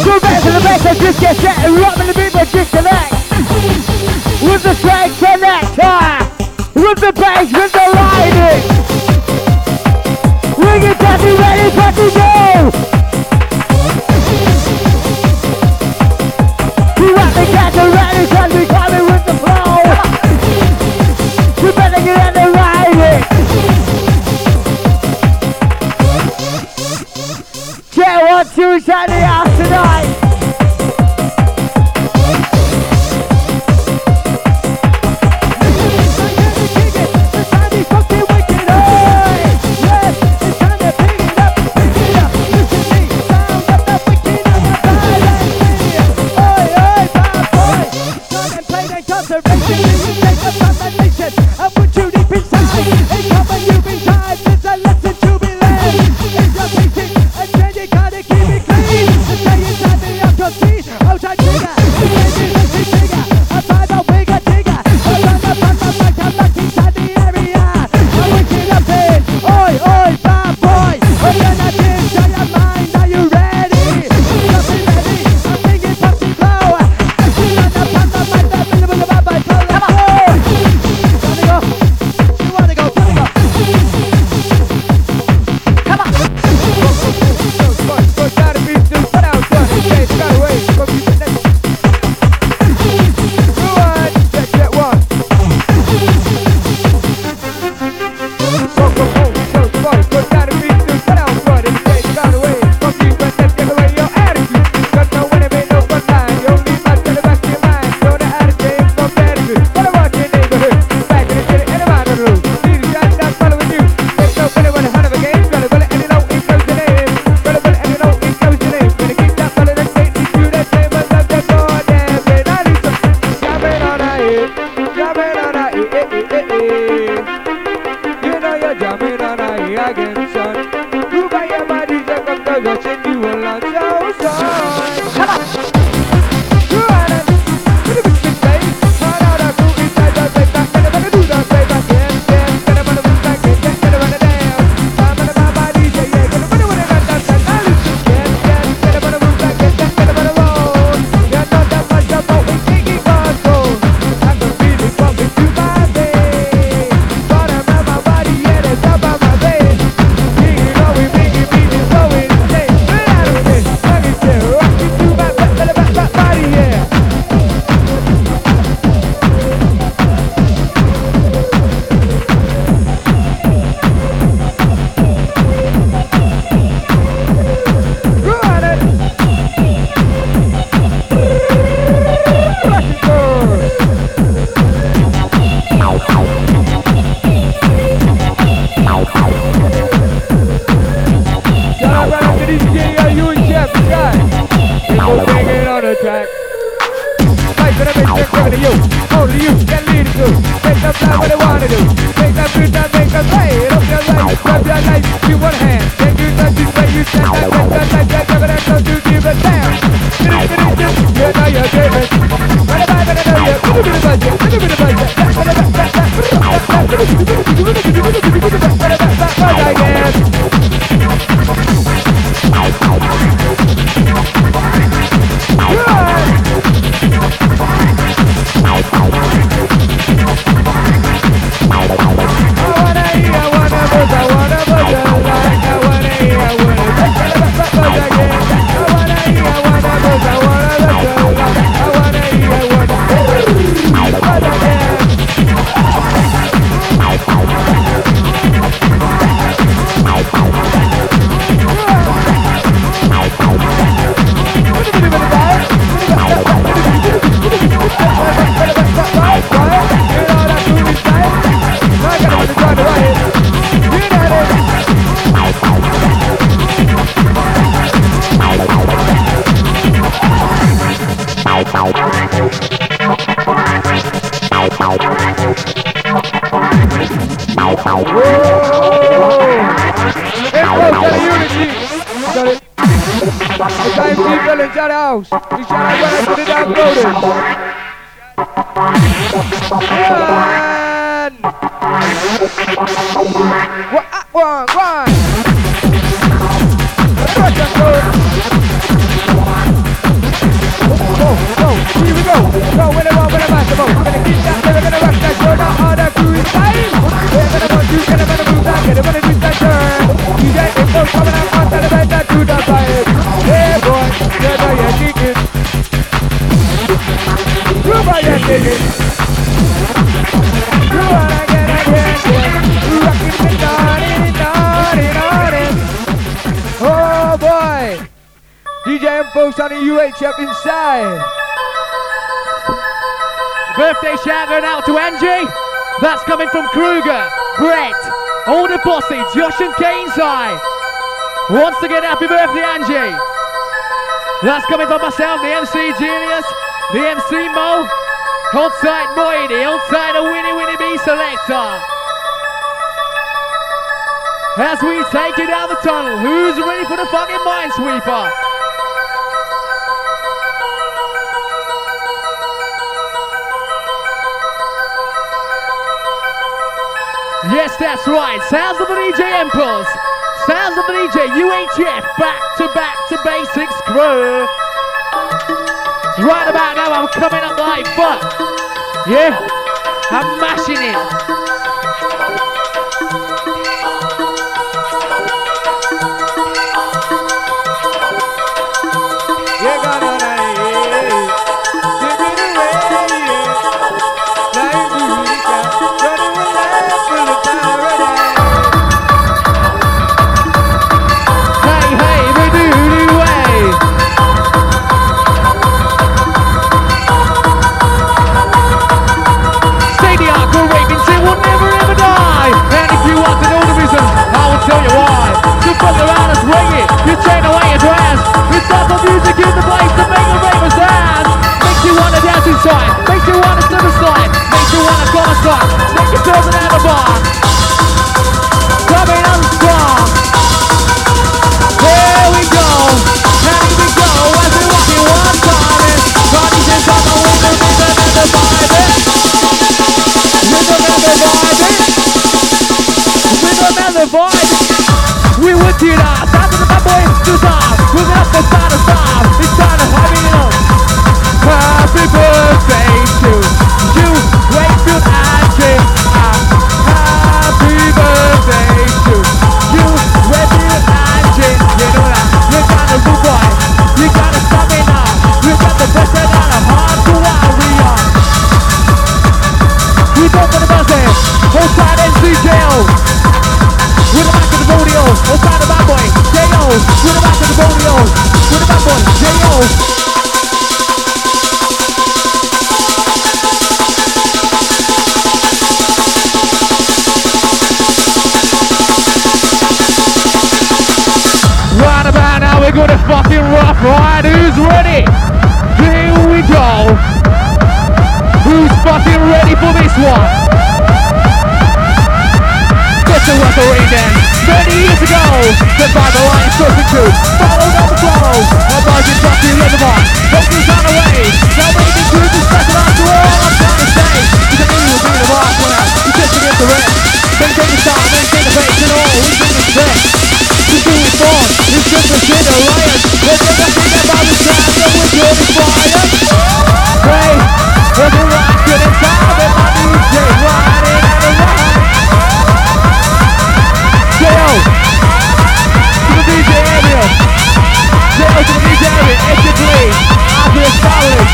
Go back to the best, I just get set and rock the beat, but disconnect. With the straight connect, with the bass, with the lighting. Ring it, daddy, ready, party, go! You rock the cat, the ready, cause we coming with the flow. You better get out the ride it. What you inside the house tonight? It's time to fucking wake it up. Yes, it's time to pick it up, pick it up. Listen to me, sound of the wicked on the violin. Oi, oi, bad boy. Time and play the incarceration. You will take the fascination and put you deep inside. It's cover you behind, it's a lesson to be learned. It's your teaching. Keep it clean, stay inside the third track. Fight for the basic, coming to you. Only you can lead it to. Make them fly what they wanna do. Make them do that, make them play it up your life. Grab your life, you one hand. Then do that, this way you stand. Then make that life, they're coming at us to give a damn. Finish this, you know you're dreaming. Run it by, but I know you're gonna be the budget. Gonna be the budget. That's what I'm on the UHF inside. Birthday shout going out to Angie. That's coming from Kruger, Brett, Older Bossy, Josh and Kainsai. Once again, happy birthday, Angie. That's coming from myself, the MC Genius, the MC Mo, outside Moidy, outside a Winnie Winnie B selector. As we take it out the tunnel, who's ready for the fucking minesweeper? Yes, that's right. Sounds of the DJ Impulse. Sounds of the DJ UHF. Back to back to basics crew. Right about now, I'm coming up like fuck. Yeah, I'm mashing it. Yeah, got it. Right about now, we're gonna fucking rock, right? Who's ready? must be ready for this one. Just a referee then, 30 years ago, the battle line substitute, follow the flow, advice is not too livable, lessons down the way, now maybe to the special after all I'm trying to say, because he will be the last winner, he's just against the rest, maintain the start, maintain the pace and all, he's in the stress, he's doing fun, he's just a shit of riot, let's get back in about the time that we're doing fire. Hey! We're the rock to the top and my DJ riding out of line. J.O. to the DJ Ariel. J.O. to the DJ Ariel. It's your please. After the solid.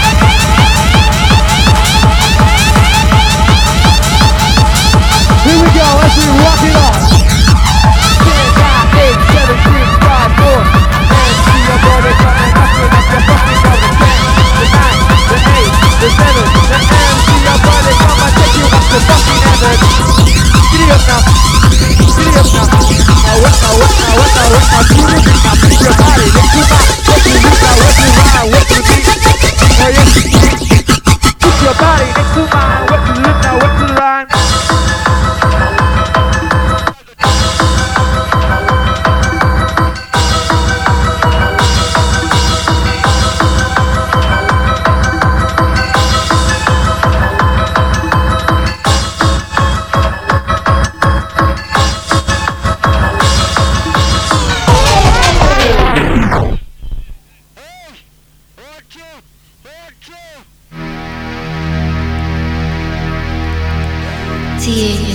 Here we go as we rock it up. 10, 9, 8, 7, 6, 5, 4. And see your body coming up to us. You're fucking coming down. The 9, the 8, the 7. The fucking heaven. Giddy up now. Giddy up now. I want now. Pick your body. Let's do that. What you do now. What you want. What you think. Oh yeah. Put your body next to mine. What you look now. What you run. One, two. Yes! Seeing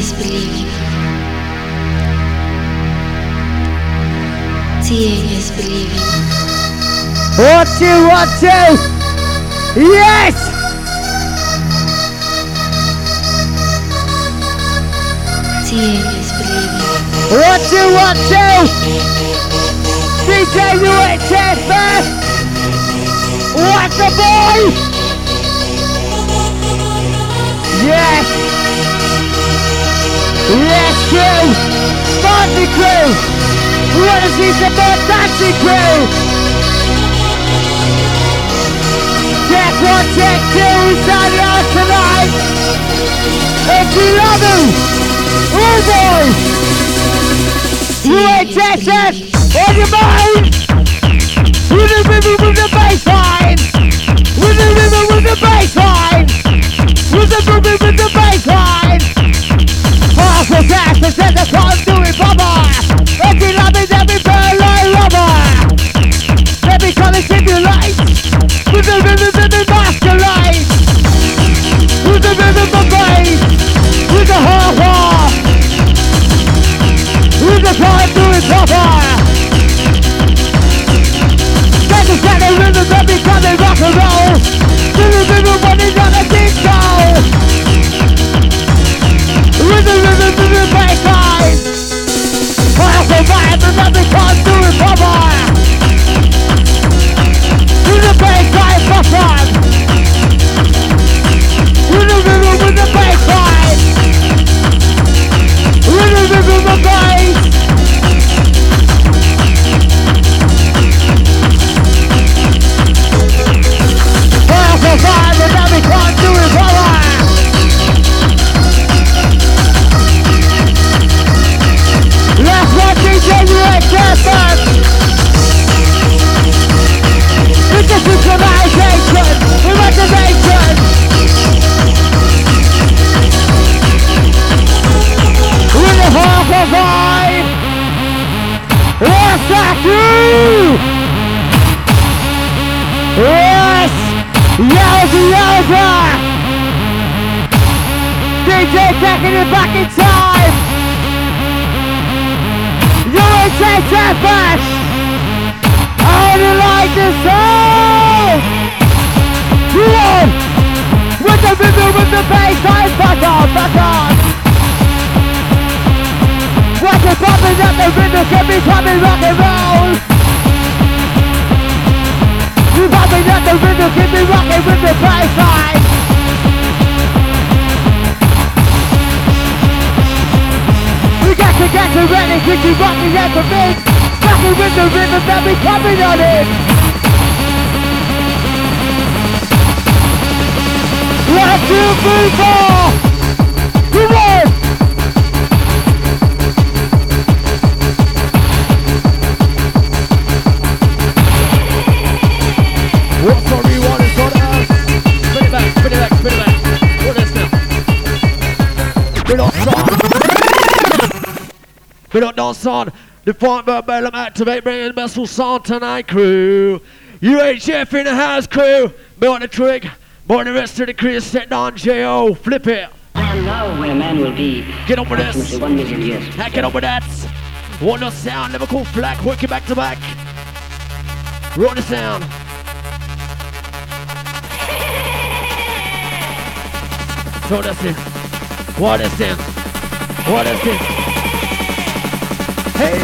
is believing. 1, 2, 1, 2. DJ UHF. What's the boy? Yes. Yes, crew. Barnsley crew. What is this about Barnsley crew? Check 1, check 2, we started out tonight. It's 11. Oh boy. UHSS on your mind. With the rhythm, with the bassline. With the rhythm, with the bassline. With the rhythm, with the bassline. Half the gas to set the time to it, brother. It's 11, every bird like rubber. Let me come and give you light. With the rhythm and the masculine. With the rhythm of bass. With the ha-ha. With the time to it proper. That's the set of rhythms that become a rock and roll. With the rhythm when it's on a deep soul. With the rhythm and the bassline. Half the rhythm that becomes to it proper. With the baseline, fuck on! With the baseline! With the bass! Half the time and now we can't do it proper! Last one, DJ, you ain't just us! It's a synchronization, imagination. With the half of mine. What's that you? Yes, Yowza Yowza. DJ taking it back in time. You're a chase bash. How do you like this song? Run! With the rhythm, with the bassline, back on, back on! What is popping at the rhythm can be coming rock and roll! You popping at the rhythm can be rocking with the bassline! We got to get to ready, cause you rocking at the mix! With the rhythm that we coming on it. Let's On the fight by Bedlam Activate, bringing the best sound tonight, crew. UHF in the house, crew. More on the trick, more on the rest of the crew. Set down, J.O. Flip it. I know where man will be. Get on with this. 1 million years. Get on with that. What the sound? Liverpool flag, working back to back. Roll the sound. So that's it. What is it? What is it? Hey,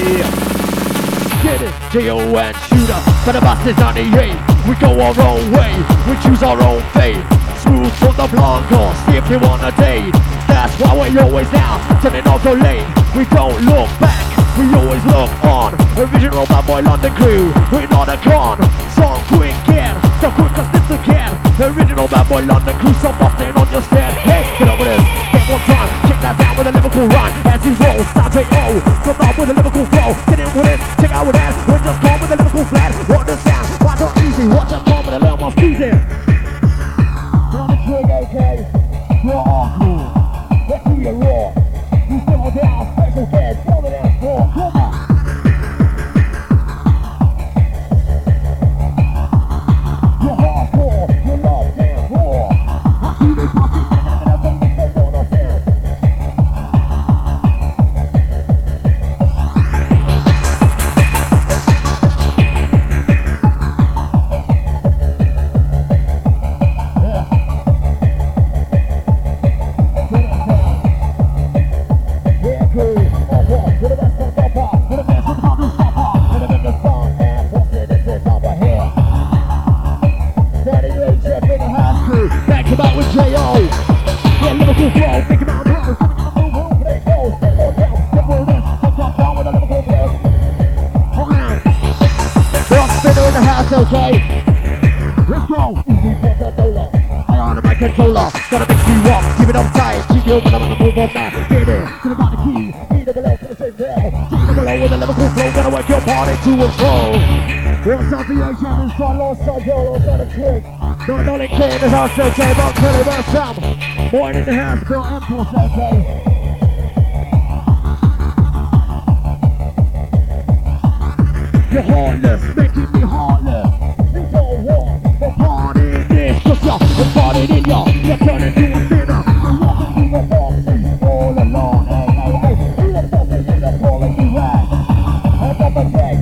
get it, J.O. and Shooter, but the bus is on the way. We go our own way, we choose our own fate. Smooth for the Blanco, see if you want a date. That's why we always out, turning off so late. We don't look back, we always look on. Original bad boy London crew, we're not a con. So quick again, so quick as this again. Original bad boy London crew, so busting on your stand. Hey, get up with this. One time, kick that down with a Liverpool run. As you roll, start J.O. Come up with a Liverpool flow. Get in with it, check out with that. We're just gone with a Liverpool flat. What the sound, why not easy? Watch us gone with a little more easy. Now the trick, okay? Raw, let's do your raw. You still want our special kids, tell me that's raw. Come on. You're hardcore, you're not damn raw. I see this fucking to a pro. What's up, the ocean? It's my last time, girl. I've got a click. Don't know it came. It's our sensei. Don't tell me about Sam. Boy in the house, Bill Ample sensei. You're heartless, making me heartless. You don't want the party in this. Cause you're the party in y'all. You're turning to a sinner. I'm walking through the box. She's all alone. Hey, you look something in the falling you right. I'm not the drag.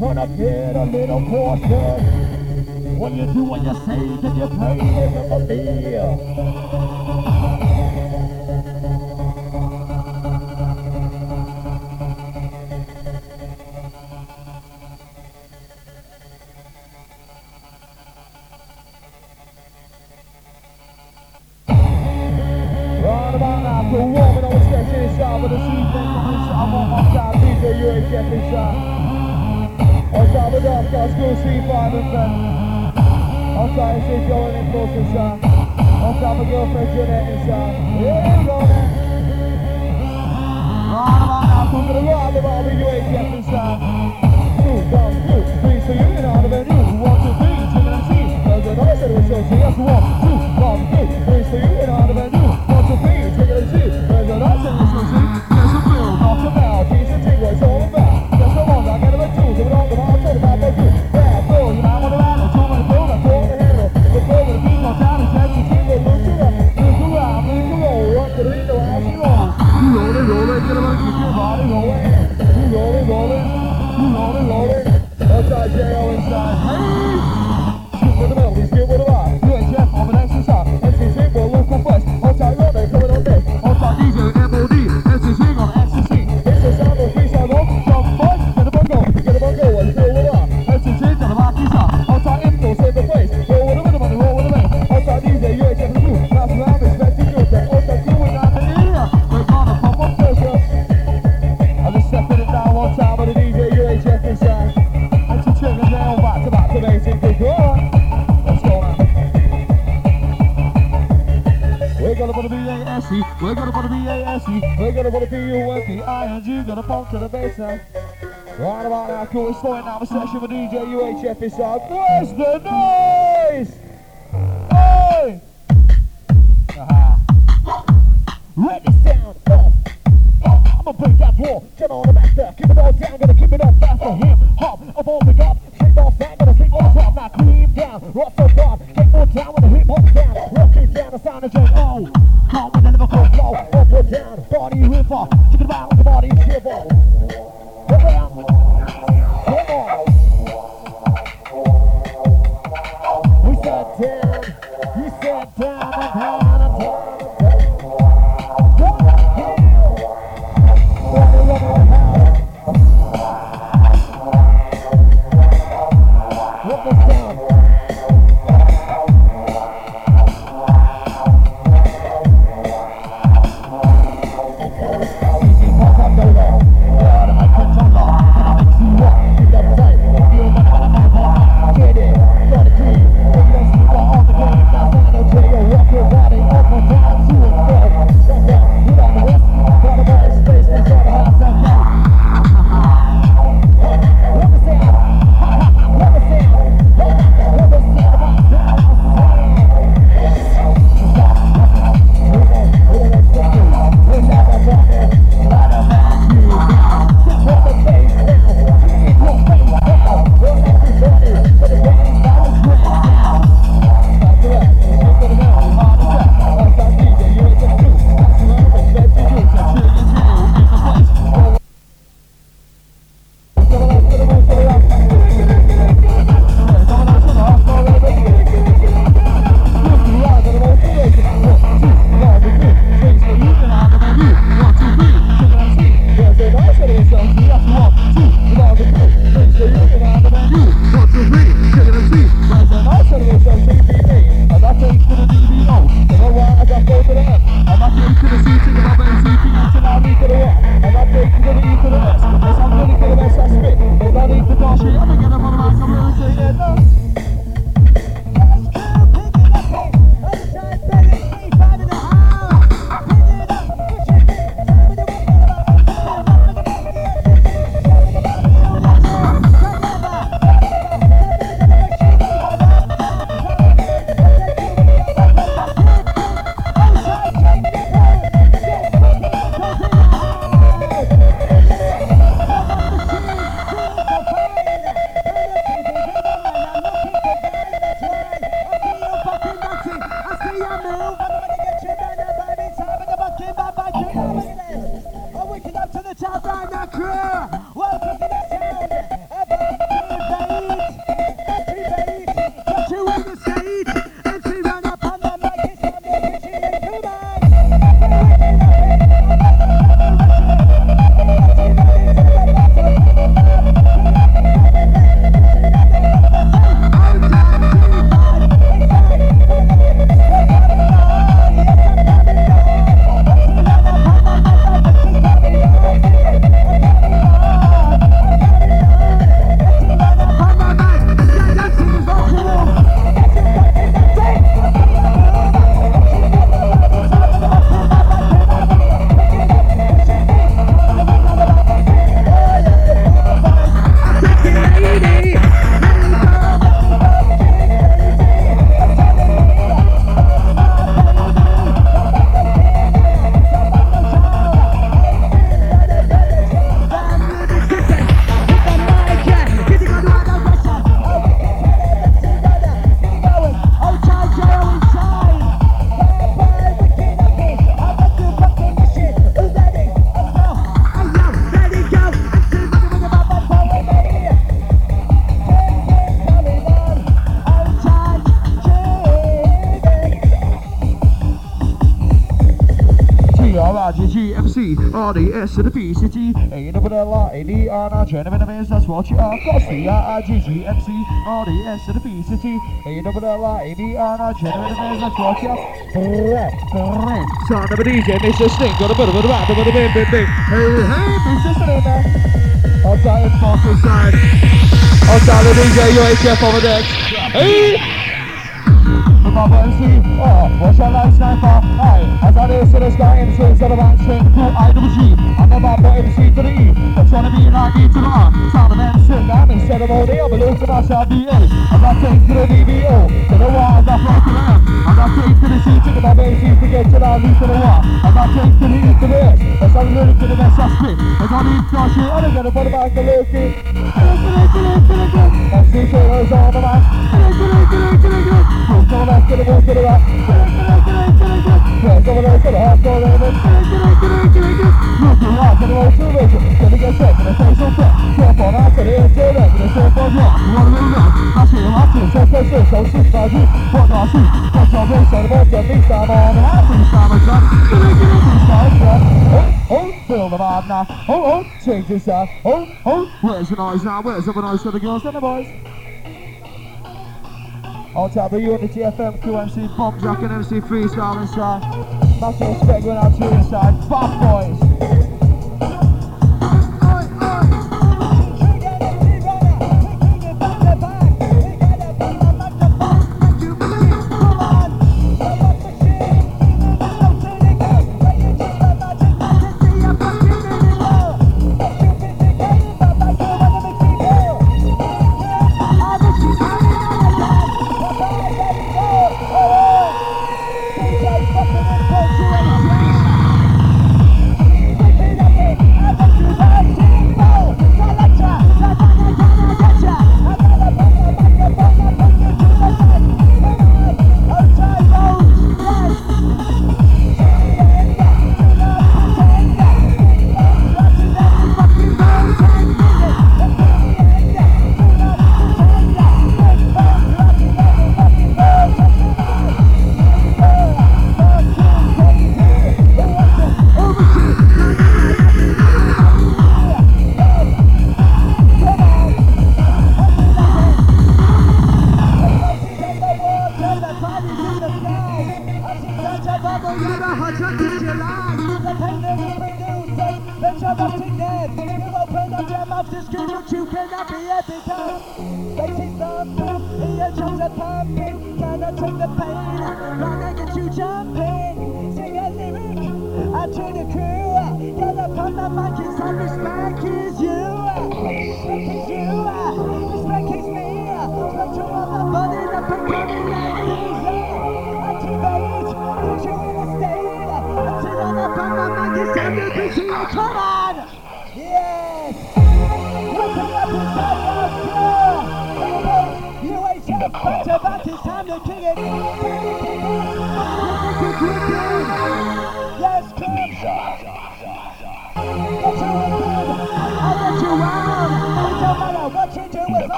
When I get a little cautious, when you do what you say, then you play it for me. Right about now, we're warming on the stretch inside, but the season I'm on my side, DJ, you ain't kept inside. I'm tired of dark, I school C5 and friend. I'm tired of shit going in close inside. I'm tired of girlfriend Jeanette inside. Yeah, go man. I'm coming to the right, the right, you ain't kept inside. Two, down, two, three, so you ain't out of it. You want to be, two, and see. Cause I know that it was so, so yes, one, two, down, two, three, so you ain't out of it. You want to be, two, and see. Cause I know that it was so, so yes, there's a bill, not a mouth, he's a tick, what it's all about. That's the one, I got him a two, so we don't go. Step it down one time with the DJ UHF inside. And she chill and they don't back to back. to the funk, to the bass now. Right about now, cool, it's slowing down the session with DJ UHF. It's our Where's the Noise? Hey! Aha. Let this sound off. I'ma break that wall, turn on the back there. Keep it all down, gonna keep it up faster. Hip hop, I'm holding up. Shake off that, gonna sing all top. Now creep down, rock so far. Get more down with the hip hop sound. Rock it down, the sound is just oh. Come with a lyrical flow, up or down. Body hip hop, check it out, the body hip hop. S to the P, C, T, A, W, L, R, A, D, R, N, J, N, M, N, M, S, that's what you are. Cross the R, I, G, G, M, C, R, D, S to the P, C, T, A, W, L, R, A, D, R, N, J, N, M, N, S, that's what you are. Sound of a DJ, Mr. Sting, got a bit of a rap, a bit of a bing, bing, bing. Hey, hey, Mr. Sting there. Outside, it's off the side. Outside the DJ, UHF on the deck. Hey! for my Barnsley. Oh, what's your life stand for? Aye, as I race to the start, MC instead of answering to IWG. I never put MC to the E, but trying to be an ID to the R. Sound of MC, that instead of all day, I'm a little to myself, DA. As I take to the DBO, to the Y, as I fly to the F. As I take to the C, to my MC, to get to the E to the Y. As I take to the E to the S, as I'm learning to the best I spit. As I need to shit, I don't get a body back to Loki. MC shows all the man. Where's the noise now? Where's the noise for the girls and the boys? On top of you on the GFM, QMC, Bob Jack and MC Freestyle inside. Massive respect going out to you inside. Bad boys.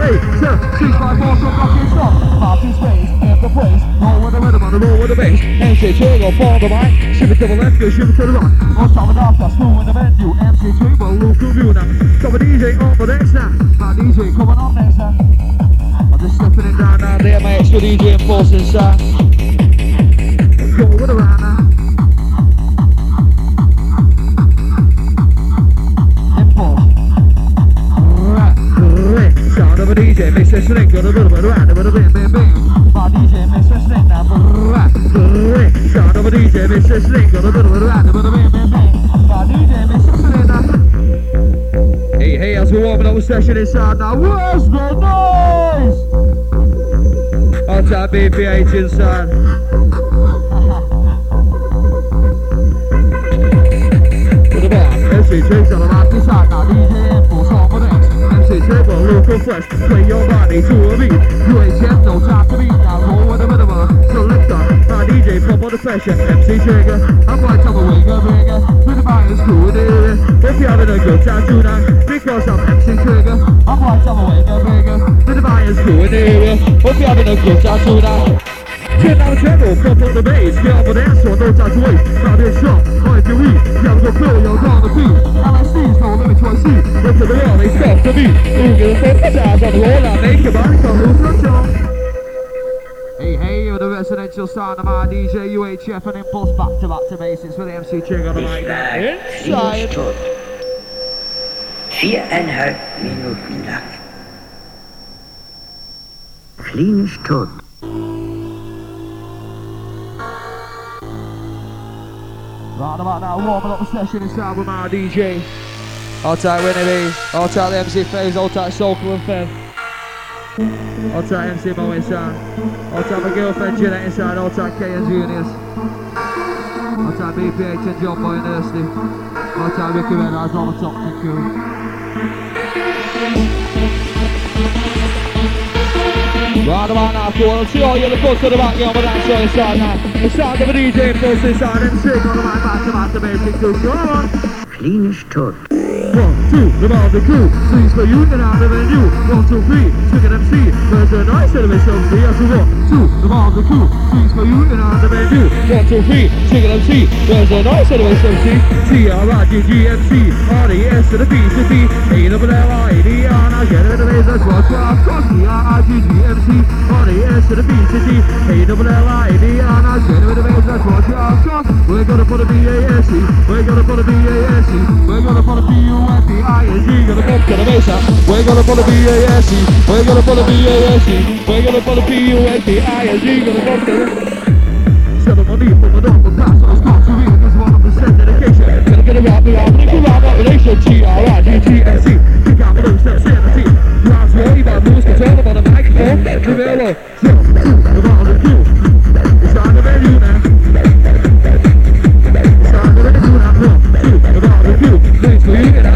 Hey, Session inside now, where's the noise? On tap BPH inside. To the bar, MC3's on the right inside now, DJ Impulse on the next. MC3 for local fresh, play your body to a beat. UHF, no time to beat, now roll with a minimum. Selector, my DJ pop on the pressure, MC Trigger. I'm right on the winger, bringer, with the buyers cool in the area. If you're having a good time tonight, because I'm Trigger. I'm right on the way, go bigger. The divine's cool in the area. Hope you're having a good time tonight. Get out of trouble, pop on the bass. Get on the dance floor, no time to wait. Now this shot, mind your weed. You have a feel, you're down the beat. LSD's no limit to I see. Look to the wall, they stop to me. Who gives a fuck? Eyes on the wall, I make your body come loose and jump. Hey, hey, you're the residential sound of my DJ UHF and Impulse back to basics with MC Trigger on the mic. Inside. 4,5 Minuten lang. Klinisch tot. Right about now, warming up the session inside with my DJ. All tight Winnie B, all tight the MC Faves, all tight Soulful and Feb. All tight MC Mo inside. All tight my girlfriend Jeanette inside, all tight K and Juniors. All tight BPH and John Boy and Ersley. All time Ricky Red Eyes on the top, thank you. Right about now, 402, all you the full to the back, you on the dance floor inside now. The sound of a DJ Impulse inside and sing on the right back to basic two, go on. Klinisch tot. 1, 2, the ball of the crew, please for you, get out of the venue. 1, 2, 3, stick an MC, where's the noise of the MC, yes we want. 2, the ball of the crew, please for you, get out of the venue. 1, 2, 3, stick an MC, where's the noise of the MC. T-R-I-G-G-M-C, R-E-S to the B-C-T, A-L-L-I-D-R, now get it in the laser, cross, cross, cross, T-R-I-G-G-M-C, R-E-S to the B-C-T, A-L-L-I-D-R, now get it in the laser, cross, cross, cross, we're gonna put a B-A-S-E, we're gonna put a B-A-S-E, we're gonna put a B-U. We're gonna pump to the bass up. We're gonna put a B-A-S-E. We're gonna put a B-A-S-E. We're gonna put a B-U-N-T-I-N-G. Gonna pump to the... Set up my knee for my dog and pass on Scott to read. This 100% dedication. Gonna get around me out. Gonna round up relation. T-R-I-G-G-S-E. Kick out the loose, that's sanity. Rouse me any bad moves, control them on the microphone. Let me alone. The bottom of the queue. It's on the menu now. It's on the menu now. 1, 2, the bottom of the queue. Please for you and I.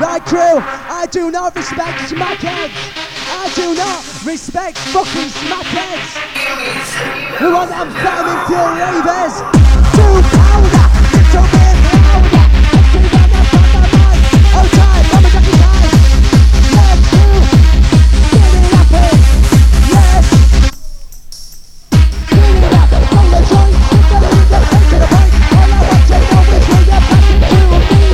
Right crew, I do not respect smackheads. I do not respect fucking smackheads. We want them down until ravers. 2 pounder, little bit louder. Let's see when they're from the mic. Oh time, I'm a jacket time. Let you give it up here. Yes. Give it up, on the joint. Keep the window, take it away. All I want you know is when you're passing through a beat.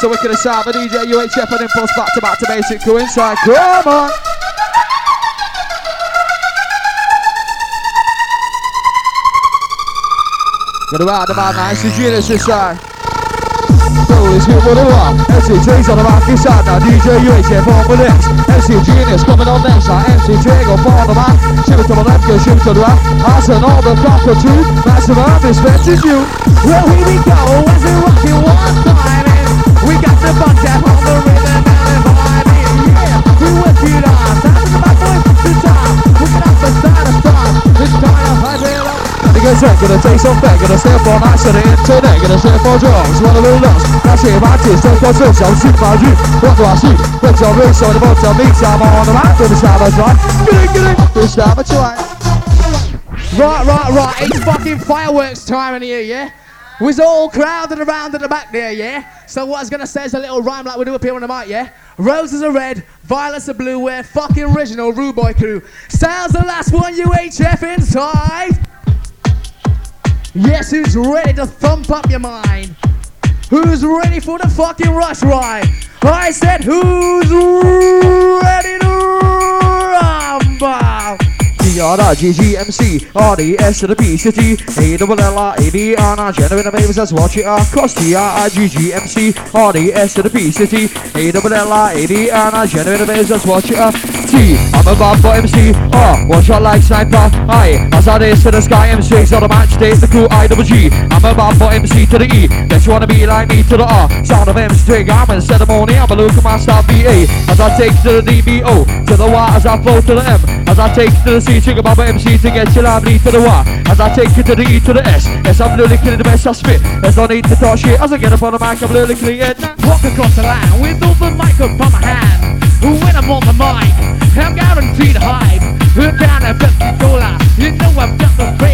So we're gonna start the DJ UHF and Impulse back to basic crew inside. Come on! Gonna ride the man nice and genius this time. Bullies hit 101, MC3's on the right side now. DJ UHF on the next, MC Genius coming on next side. MC3 go for the man, shiver to the left, go shoot to the right. That's an all the proper truth, that's the man, respect is you. Well here we go, as we rock it one time. We got the bunch out on the rhythm and the vibing, yeah. We went to the time of my voice to time. We got off the side of time. It's time to hype it up. Niggas ain't gonna take some back, gonna stay for nights on the internet, gonna stay for drugs, one of the loves. That's it, my tears, take for trips, I'll shoot my dream. What do I see? Let's all reach on the bunch of meats, I'm on the right, this time I try. Get it, this time I try. Right, it's fucking fireworks time in here, yeah? We're all crowded around at the back there, yeah? So what I was going to say is a little rhyme like we do up here on the mic, yeah? Roses are red, violets are blue, we're fucking original, Rude Boy crew. Sounds the last one, UHF inside. Yes, who's ready to thump up your mind? Who's ready for the fucking rush ride? I said, who's ready to rumble? G R G G M C R D S to the P City A double L R A D R N I generate the waves, let's watch it across T R I G G M C R D S to the P City A double L R A D R N I generate the waves, let's watch it up T. I'm a bad boy MC, watch out like sniper. Aye, as I race to the sky MC, on the match day the cool I double G. I'm a bad boy MC to the E, guess you wanna be like me to the R. Sound of MC, I'm in ceremony, I'm a local master BA. As I take to the DBO, to the Y as I flow to the M. As I take to the C, sugar baba MC to get your live to the Y. As I take you to the E to the S, yes I'm literally killing the best I spit. There's no need to talk shit as I get up on the mic, I'm literally killing it. Walk across the line with all the mic up on my hand. When I'm on the mic, I'm guaranteed to hype. Down at $50, you know I've got the face.